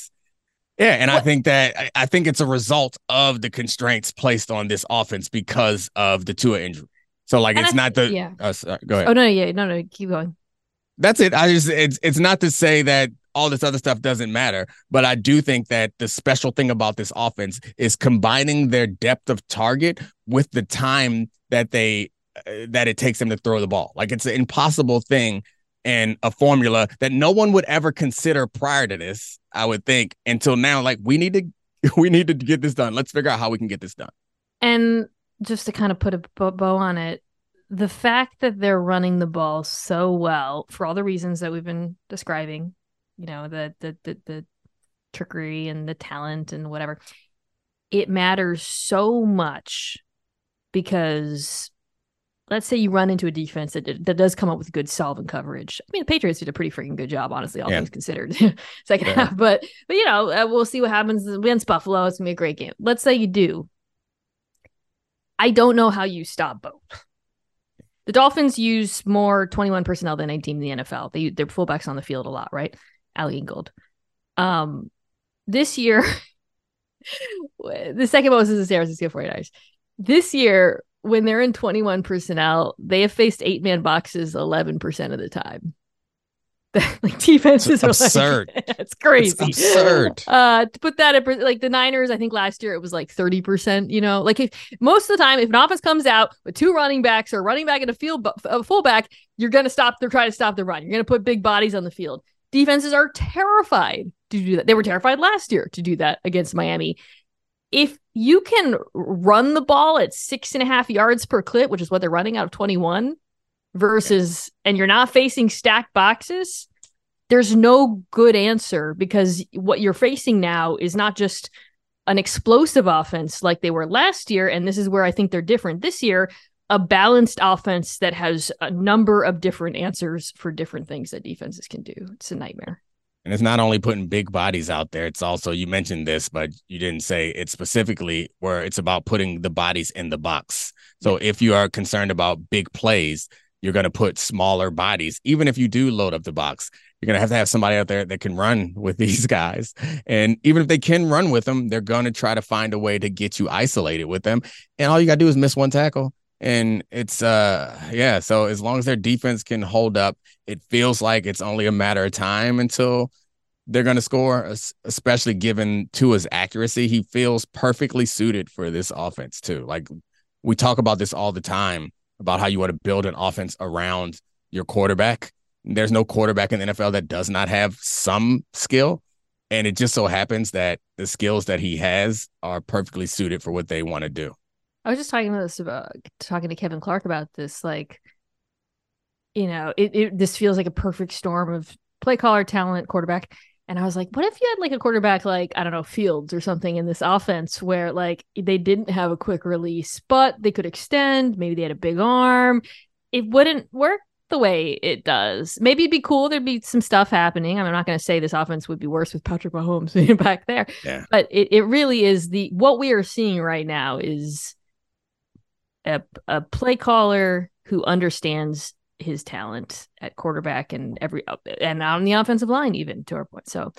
I think it's a result of the constraints placed on this offense because of the Tua injury. So like, and it's not the. Yeah. Sorry, go ahead. Oh no! Yeah, no, keep going. That's it. It's not to say that all this other stuff doesn't matter, but I do think that the special thing about this offense is combining their depth of target with the time that that it takes them to throw the ball. Like, it's an impossible thing and a formula that no one would ever consider prior to this, I would think, until now. Like, we need to get this done. Let's figure out how we can get this done. And just to kind of put a bow on it, the fact that they're running the ball so well for all the reasons that we've been describing, you know, the trickery and the talent and whatever, it matters so much because let's say you run into a defense that does come up with good solvent coverage. I mean, the Patriots did a pretty freaking good job, honestly, all things considered, second half. But you know, we'll see what happens against Buffalo. It's going to be a great game. Let's say you do. I don't know how you stop both. The Dolphins use more 21 personnel than any team in the NFL. Their fullbacks on the field a lot, right? Allie Ingold. This year, the second most is the San Francisco 49ers. This year, when they're in 21 personnel, they have faced 8-man boxes 11% of the time. Like, defenses are absurd. It's crazy. It's absurd. To put that at like the Niners, I think last year it was like 30%. You know, like, if most of the time, if an offense comes out with two running backs or running back and a fullback, you're gonna stop. They're trying to stop the run. You're gonna put big bodies on the field. Defenses are terrified to do that. They were terrified last year to do that against Miami. If you can run the ball at 6.5 yards per clip, which is what they're running out of 21, versus, and you're not facing stacked boxes, there's no good answer, because what you're facing now is not just an explosive offense like they were last year. And this is where I think they're different this year, a balanced offense that has a number of different answers for different things that defenses can do. It's a nightmare. And it's not only putting big bodies out there, it's also, you mentioned this, but you didn't say it specifically, where it's about putting the bodies in the box. So if you are concerned about big plays, you're going to put smaller bodies. Even if you do load up the box, you're going to have somebody out there that can run with these guys. And even if they can run with them, they're going to try to find a way to get you isolated with them. And all you got to do is miss one tackle. And it's, so as long as their defense can hold up, it feels like it's only a matter of time until they're going to score, especially given Tua's accuracy. He feels perfectly suited for this offense, too. Like, we talk about this all the time, about how you want to build an offense around your quarterback. There's no quarterback in the NFL that does not have some skill. And it just so happens that the skills that he has are perfectly suited for what they want to do. I was just talking to Kevin Clark about this. Like, you know, this feels like a perfect storm of play caller, talent, quarterback. And I was like, what if you had like a quarterback, like, I don't know, Fields or something in this offense, where like they didn't have a quick release, but they could extend. Maybe they had a big arm. It wouldn't work the way it does. Maybe it'd be cool. There'd be some stuff happening. I mean, I'm not going to say this offense would be worse with Patrick Mahomes being back there, but it really is what we are seeing right now is a play caller who understands his talent at quarterback and and on the offensive line, even to our point. So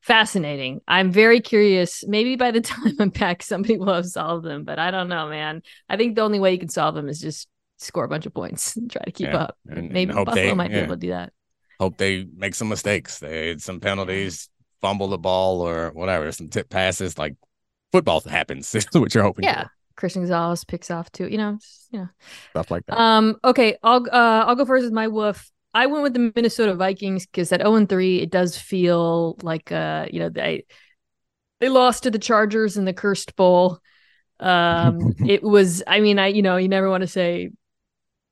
fascinating. I'm very curious. Maybe by the time I'm back, somebody will have solved them, but I don't know, man. I think the only way you can solve them is just score a bunch of points and try to keep up. And maybe Buffalo might be able to do that. Hope they make some mistakes. They had some penalties, fumble the ball or whatever, some tip passes, like football happens. This is what you're hoping for. Christian Gonzalez picks off too. You know, stuff like that. Okay, I'll go first with my woof. I went with the Minnesota Vikings because at 0-3, it does feel like they lost to the Chargers in the Cursed Bowl. It was, I mean, you never want to say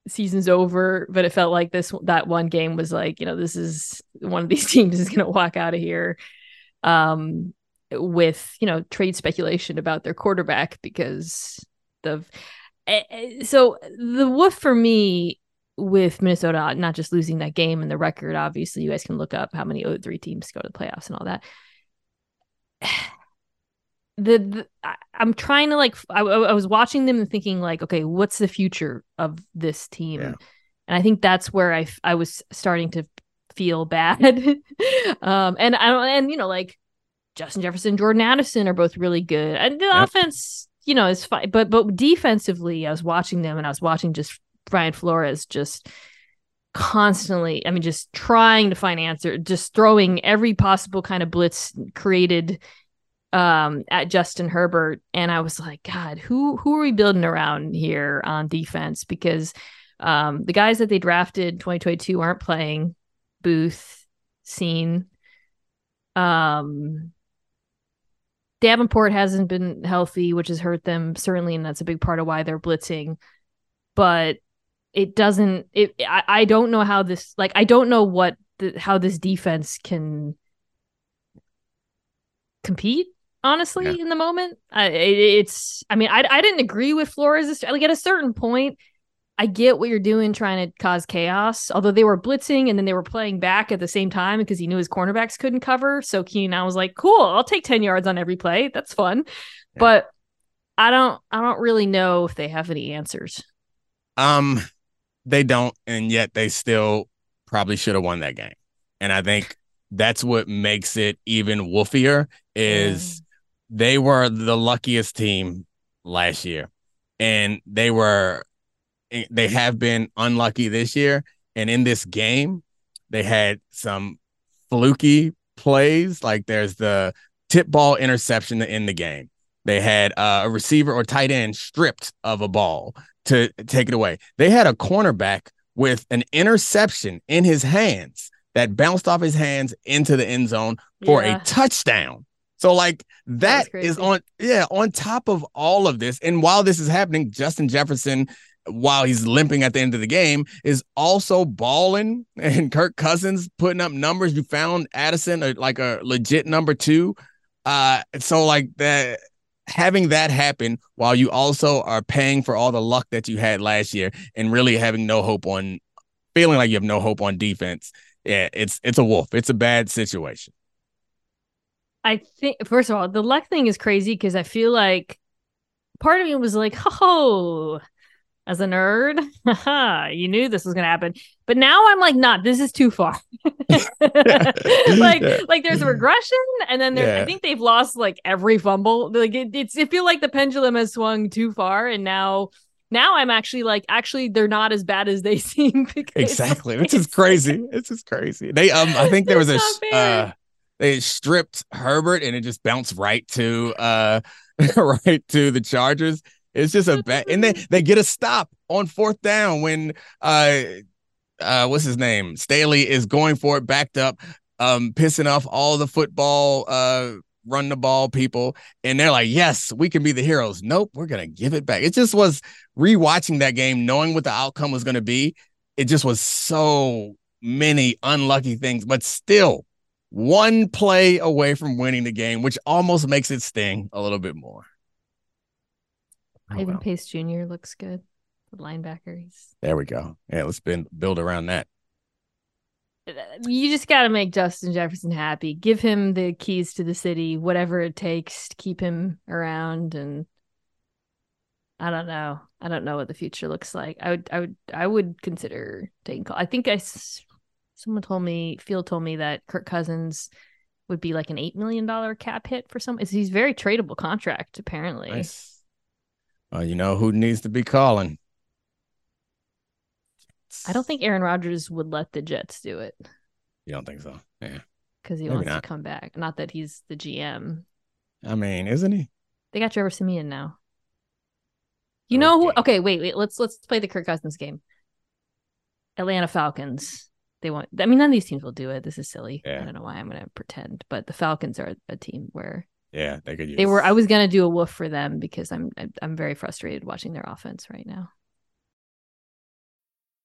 season's over, but it felt like that one game was like, this is one of these teams is going to walk out of here with, trade speculation about their quarterback because so the woof for me with Minnesota, not just losing that game and the record, obviously you guys can look up how many 0-3 teams go to the playoffs and all that. I'm trying to I was watching them and thinking okay, what's the future of this team? Yeah. And I think that's where I was starting to feel bad. Justin Jefferson, Jordan Addison are both really good. And the offense, is fine, but defensively I was watching them and I was watching just Brian Flores just constantly, just trying to find answer, just throwing every possible kind of blitz created at Justin Herbert. And I was like, God, who are we building around here on defense? Because the guys that they drafted in 2022 aren't playing. Booth, Scene. Davenport hasn't been healthy, which has hurt them certainly. And that's a big part of why they're blitzing, but I don't know how this, I don't know how this defense can compete, honestly, in the moment. I didn't agree with Flores. At a certain point, I get what you're doing, trying to cause chaos, although they were blitzing and then they were playing back at the same time because he knew his cornerbacks couldn't cover. So Keenan was like, cool, I'll take 10 yards on every play. That's fun. Yeah. But I don't really know if they have any answers. They don't, and yet they still probably should have won that game. And I think that's what makes it even woofier is they were the luckiest team last year, and they have been unlucky this year. And in this game, they had some fluky plays. Like there's the tip ball interception to end the game. They had a receiver or tight end stripped of a ball to take it away. They had a cornerback with an interception in his hands that bounced off his hands into the end zone for a touchdown. So that is on top of all of this. And while this is happening, Justin Jefferson, while he's limping at the end of the game, is also balling, and Kirk Cousins putting up numbers. You found Addison a legit number 2. That having that happen while you also are paying for all the luck that you had last year and really having no hope on feeling like you have no hope on defense. Yeah, it's a wolf. It's a bad situation. I think, first of all, the luck thing is crazy because I feel like part of me was like, oh, as a nerd, you knew this was going to happen. But now I'm like, nah, this is too far. There's a regression, and then I think they've lost every fumble. It feels like the pendulum has swung too far, and now I'm actually they're not as bad as they seem. Exactly, which is crazy. This is crazy. They I think there was they stripped Herbert, and it just bounced right to right to the Chargers. It's just a bad, and they get a stop on 4th down when what's his name? Staley is going for it, backed up, pissing off all the football run the ball people, and they're like, yes, we can be the heroes. Nope, we're gonna give it back. It just was rewatching that game, knowing what the outcome was gonna be. It just was so many unlucky things, but still one play away from winning the game, which almost makes it sting a little bit more. Ivan Pace Jr. looks good. The linebacker. There we go. Yeah, let's build around that. You just got to make Justin Jefferson happy. Give him the keys to the city, whatever it takes to keep him around. And I don't know. I don't know what the future looks like. I would consider taking call. I think someone told me, Field told me, that Kirk Cousins would be an $8 million cap hit for some. He's very tradable contract, apparently. Nice. You know who needs to be calling? I don't think Aaron Rodgers would let the Jets do it. You don't think so? Yeah. Because he wants to come back. Not that he's the GM. I mean, isn't he? They got Trevor Siemian now. You know who? Okay, wait. Let's play the Kirk Cousins game. Atlanta Falcons. They won't. I mean, none of these teams will do it. This is silly. Yeah. I don't know why I'm going to pretend, but the Falcons are a team where they could use. They were. I was going to do a woof for them because I'm very frustrated watching their offense right now.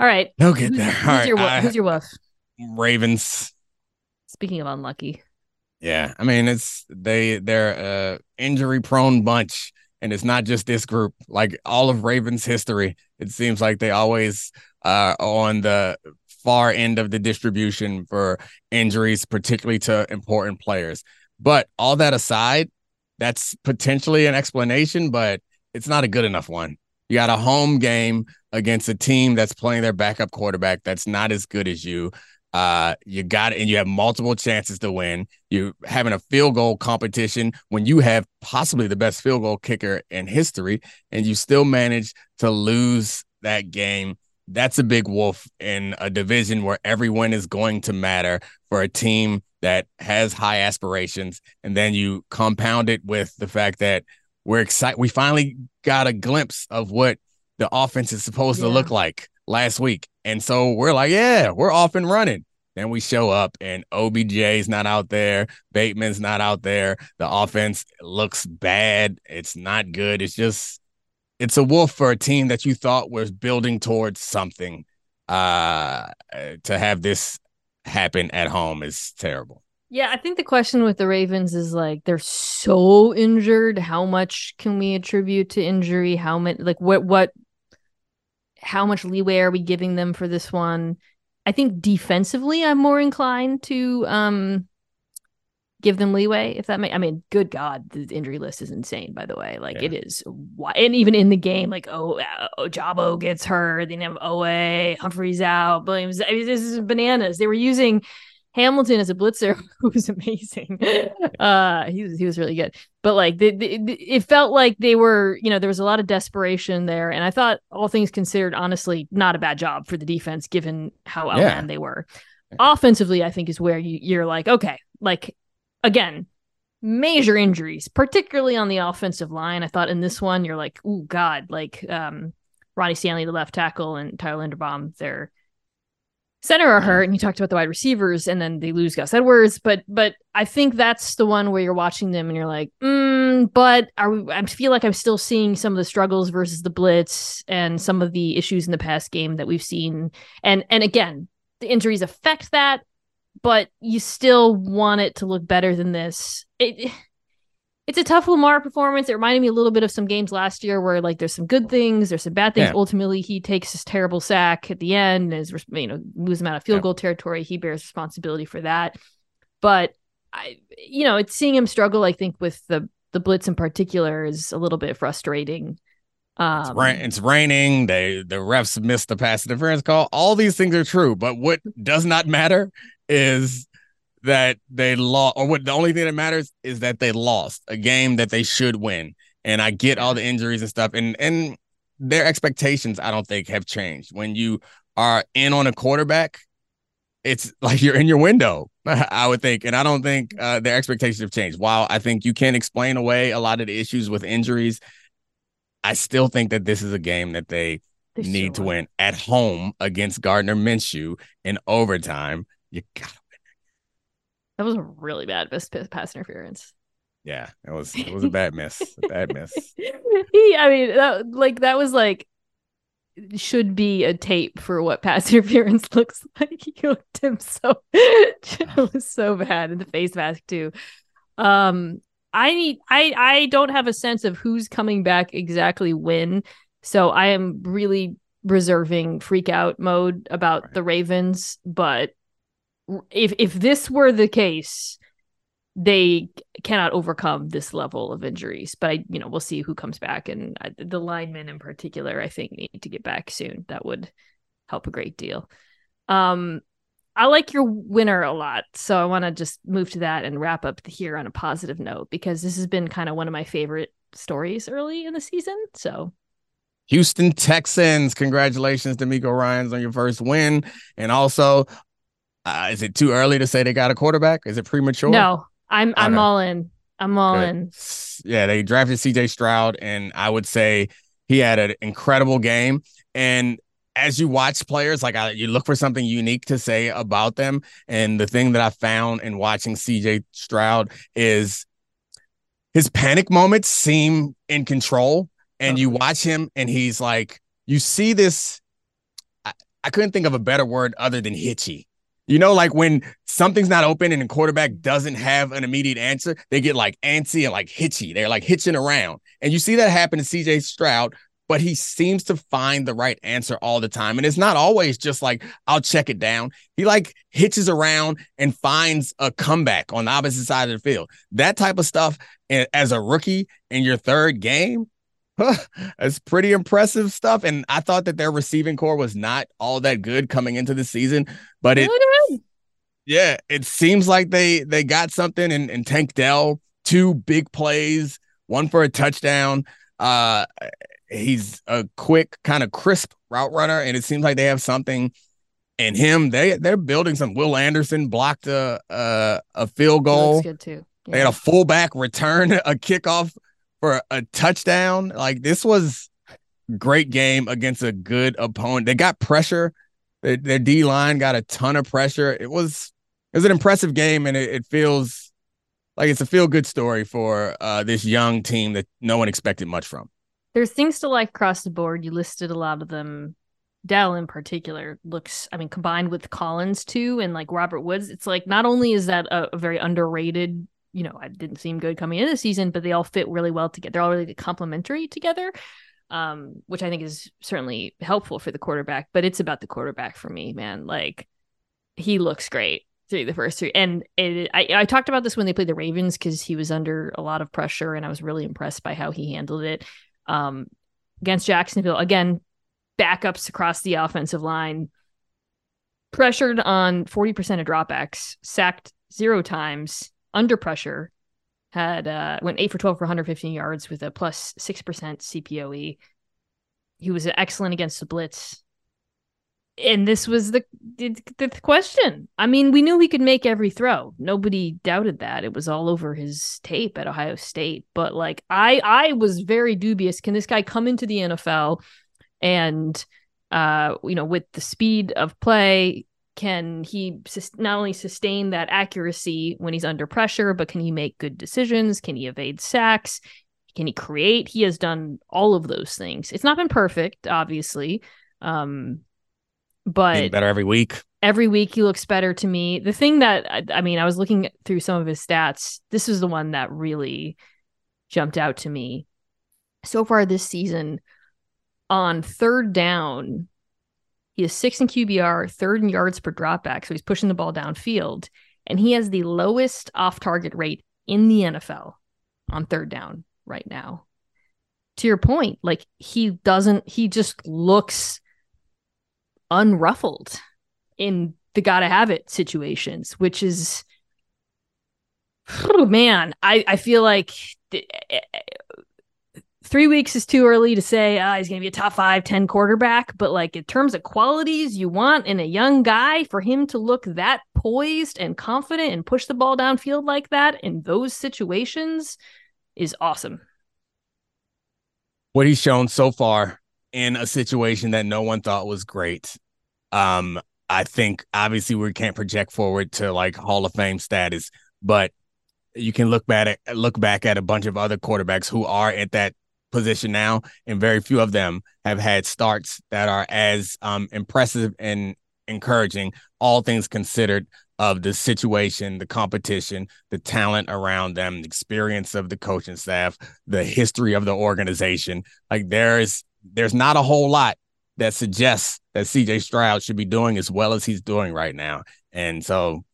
All right. They'll get there. Who's your woof? Ravens. Speaking of unlucky. Yeah. I mean, they're injury prone bunch, and it's not just this group. Like all of Ravens history, it seems like they always are on the far end of the distribution for injuries, particularly to important players. But all that aside, that's potentially an explanation, but it's not a good enough one. You got a home game against a team that's playing their backup quarterback that's not as good as you. You got it, and you have multiple chances to win. You're having a field goal competition when you have possibly the best field goal kicker in history, and you still manage to lose that game. That's a big wolf in a division where every win is going to matter for a team that has high aspirations. And then you compound it with the fact that we're excited. We finally got a glimpse of what the offense is supposed to look like last week. And so we're like, we're off and running. Then we show up and OBJ's not out there. Bateman's not out there. The offense looks bad. It's not good. It's a wolf for a team that you thought was building towards something. To have this happen at home is terrible. Yeah, I think the question with the Ravens is like they're so injured. How much can we attribute to injury? How much, like what? How much leeway are we giving them for this one? I think defensively, I'm more inclined to give them leeway. If that may, I mean, good God, the injury list is insane. By the way, it is, and even in the game, like Ojabo gets hurt, then have Owe, Humphrey's out, Williams. I mean, this is bananas. They were using Hamilton as a blitzer, who was amazing. He was really good. But like it felt like they were, there was a lot of desperation there. And I thought, all things considered, honestly, not a bad job for the defense, given how outmanned they were. Offensively, I think is where you're like, okay, like again, major injuries, particularly on the offensive line. I thought in this one, you're like, oh God, like Ronnie Stanley, the left tackle, and Tyler Linderbaum, they're center are hurt, and you talked about the wide receivers, and then they lose Gus Edwards. But I think that's the one where you're watching them and you're like, but I feel like I'm still seeing some of the struggles versus the blitz and some of the issues in the past game that we've seen. And again, the injuries affect that, but you still want it to look better than this. It's a tough Lamar performance. It reminded me a little bit of some games last year where like there's some good things, there's some bad things. Yeah. Ultimately, he takes his terrible sack at the end, and is lose him out of field goal territory. He bears responsibility for that. But it's seeing him struggle. I think with the blitz in particular is a little bit frustrating. It's raining. The refs missed the pass interference call. All these things are true, but what does not matter is that they lost, or what the only thing that matters is that they lost a game that they should win. And I get all the injuries and stuff, and their expectations, I don't think, have changed. When you are in on a quarterback, it's like you're in your window, I would think. And I don't think their expectations have changed. While I think you can explain away a lot of the issues with injuries, I still think that this is a game that they need to win at home against Gardner Minshew in overtime. You got to. That was a really bad pass interference. Yeah, it was a bad miss. A bad miss. That should be a tape for what pass interference looks like. You looked him so it was so bad, in the face mask too. I don't have a sense of who's coming back exactly when, so I am really reserving freak out mode about the Ravens, but. If this were the case, they cannot overcome this level of injuries. But I, you know, we'll see who comes back, and the linemen in particular, I think, need to get back soon. That would help a great deal. I like your winner a lot, so I want to just move to that and wrap up here on a positive note, because this has been kind of one of my favorite stories early in the season. So Houston Texans, congratulations, DeMeco Ryans, on your first win. And also, is it too early to say they got a quarterback? Is it premature? No, I'm okay. All in. I'm all good. In. Yeah, they drafted CJ Stroud, and I would say he had an incredible game. And as you watch players, like you look for something unique to say about them. And the thing that I found in watching CJ Stroud is his panic moments seem in control. And you watch him and he's like, you see this. I couldn't think of a better word other than hitchy. You know, like when something's not open and the quarterback doesn't have an immediate answer, they get like antsy and like hitchy. They're like hitching around. And you see that happen to CJ Stroud. But he seems to find the right answer all the time. And it's not always just like, I'll check it down. He like hitches around and finds a comeback on the opposite side of the field. That type of stuff as a rookie in your third game, it's pretty impressive stuff. And I thought that their receiving core was not all that good coming into the season, but it seems like they got something. And Tank Dell, 2 big plays, 1 for a touchdown. He's a quick, kind of crisp route runner, and it seems like they have something in him. They're building some. Will Anderson blocked a field goal. Looks good too. Yeah. They had a fullback return a kickoff for a touchdown. Like, this was a great game against a good opponent. They got pressure. Their D line got a ton of pressure. It was an impressive game, and it feels like it's a feel good story for this young team that no one expected much from. There's things to like across the board. You listed a lot of them. Dell in particular looks, I mean, combined with Collins too, and like Robert Woods, it's like, not only is that a very underrated, you know, I didn't seem good coming into the season, but they all fit really well together. They're all really complementary together, which I think is certainly helpful for the quarterback, but it's about the quarterback for me, man. Like, he looks great through the first 3. And I talked about this when they played the Ravens, because he was under a lot of pressure, and I was really impressed by how he handled it. Against Jacksonville, again, backups across the offensive line, pressured on 40% of dropbacks, sacked 0 times, under pressure, went 8 for 12 for 115 yards with a plus 6% CPOE. He was excellent against the blitz, and this was the question. I mean, we knew he could make every throw. Nobody doubted that. It was all over his tape at Ohio State. But like, I was very dubious. Can this guy come into the NFL and, you know, with the speed of play, can he not only sustain that accuracy when he's under pressure, but can he make good decisions? Can he evade sacks? Can he create? He has done all of those things. It's not been perfect, obviously. But getting better every week he looks better to me. The thing that, I mean, I was looking through some of his stats. This is the one that really jumped out to me. So far this season, on 3rd down, he is 6th in QBR, 3rd in yards per dropback. So he's pushing the ball downfield, and he has the lowest off-target rate in the NFL on 3rd down right now. To your point, like, he just looks unruffled in the gotta have it situations, which is, oh man, I feel like 3 weeks is too early to say he's gonna be a top 5-10 quarterback, but like, in terms of qualities you want in a young guy, for him to look that poised and confident and push the ball downfield like that in those situations is awesome. What he's shown so far in a situation that no one thought was great. I think obviously we can't project forward to like Hall of Fame status, but you can look back at a bunch of other quarterbacks who are at that position now, and very few of them have had starts that are as impressive and encouraging, all things considered, of the situation, the competition, the talent around them, the experience of the coaching staff, the history of the organization. Like, there's not a whole lot that suggests that CJ Stroud should be doing as well as he's doing right now. And so,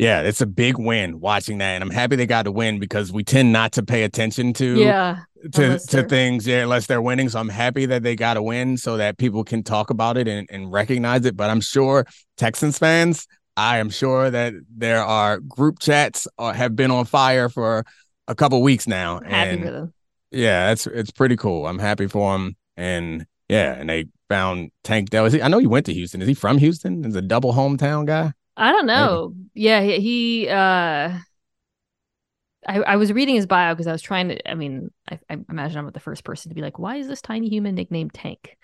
Yeah, it's a big win watching that. And I'm happy they got to win because we tend not to pay attention to things unless they're winning. So I'm happy that they got to win so that people can talk about it and recognize it. But I'm sure Texans fans, I am sure that there are group chats have been on fire for a couple weeks now. I'm happy for them. Yeah, it's pretty cool. I'm happy for them. And yeah, and they found Tank Dell. I know he went to Houston. Is he from Houston? Is a double hometown guy? I don't know. Maybe. Yeah, I was reading his bio because I was trying to, I imagine I'm the first person to be like, why is this tiny human nicknamed Tank?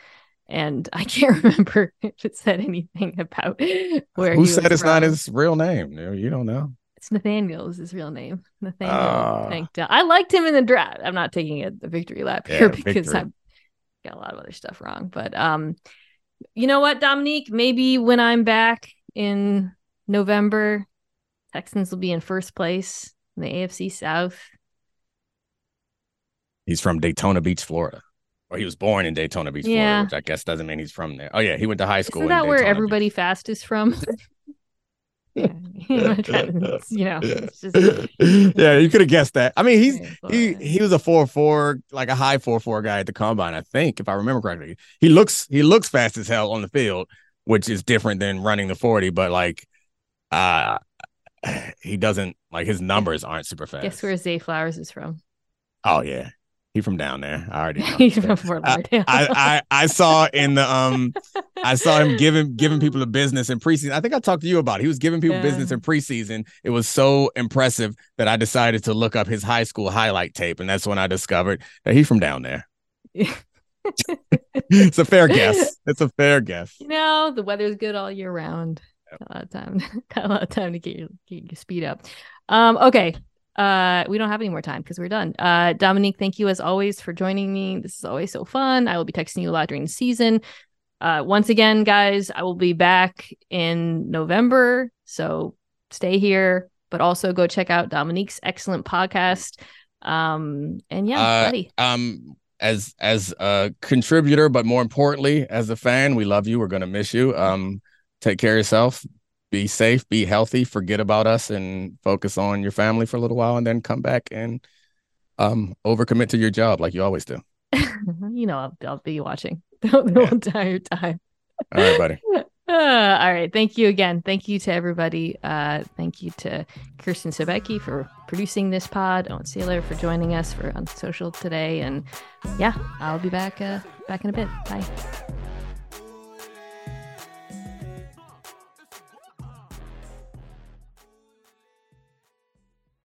And I can't remember if it said anything about where he was from. Who said it's not his real name? You don't know. It's Nathaniel is his real name. Nathaniel Tank Dell. I liked him in the draft. I'm not taking a victory lap here because I've got a lot of other stuff wrong. But you know what, Dominique? Maybe when I'm back in November, Texans will be in first place in the AFC South. He's from Daytona Beach, Florida. Or he was born in Daytona Beach, Florida, which I guess doesn't mean he's from there. Oh, yeah, he went to high school. Isn't that where everybody fast is from? Yeah, you could have guessed that. I mean, he was a 4.4, like a high 4.4 guy at the combine, I think, if I remember correctly. He looks fast as hell on the field, which is different than running the 40, but like, he doesn't, like, his numbers aren't super fast. Guess where Zay Flowers is from? Oh yeah, he's from down there. I already know. He's from Fort Lauderdale. I saw in the I saw him giving people a business in preseason. I think I talked to you about it. He was giving people business in preseason. It was so impressive that I decided to look up his high school highlight tape, and that's when I discovered that he's from down there. It's a fair guess. You know, the weather's good all year round. Yep. Got a lot of time to get your speed up. Okay. We don't have any more time because we're done. Dominique, thank you as always for joining me. This is always so fun. I will be texting you a lot during the season. Once again, guys, I will be back in November. So stay here, but also go check out Dominique's excellent podcast. And yeah, buddy. As a contributor, but more importantly, as a fan, we love you. We're going to miss you. Take care of yourself. Be safe. Be healthy. Forget about us and focus on your family for a little while and then come back and overcommit to your job like you always do. You know, I'll be watching the entire time. All right, buddy. All right. Thank you again. Thank you to everybody. Thank you to Kirsten Sebecki for producing this pod. Owen Sealer for joining us on social today. And yeah, I'll be back in a bit. Bye.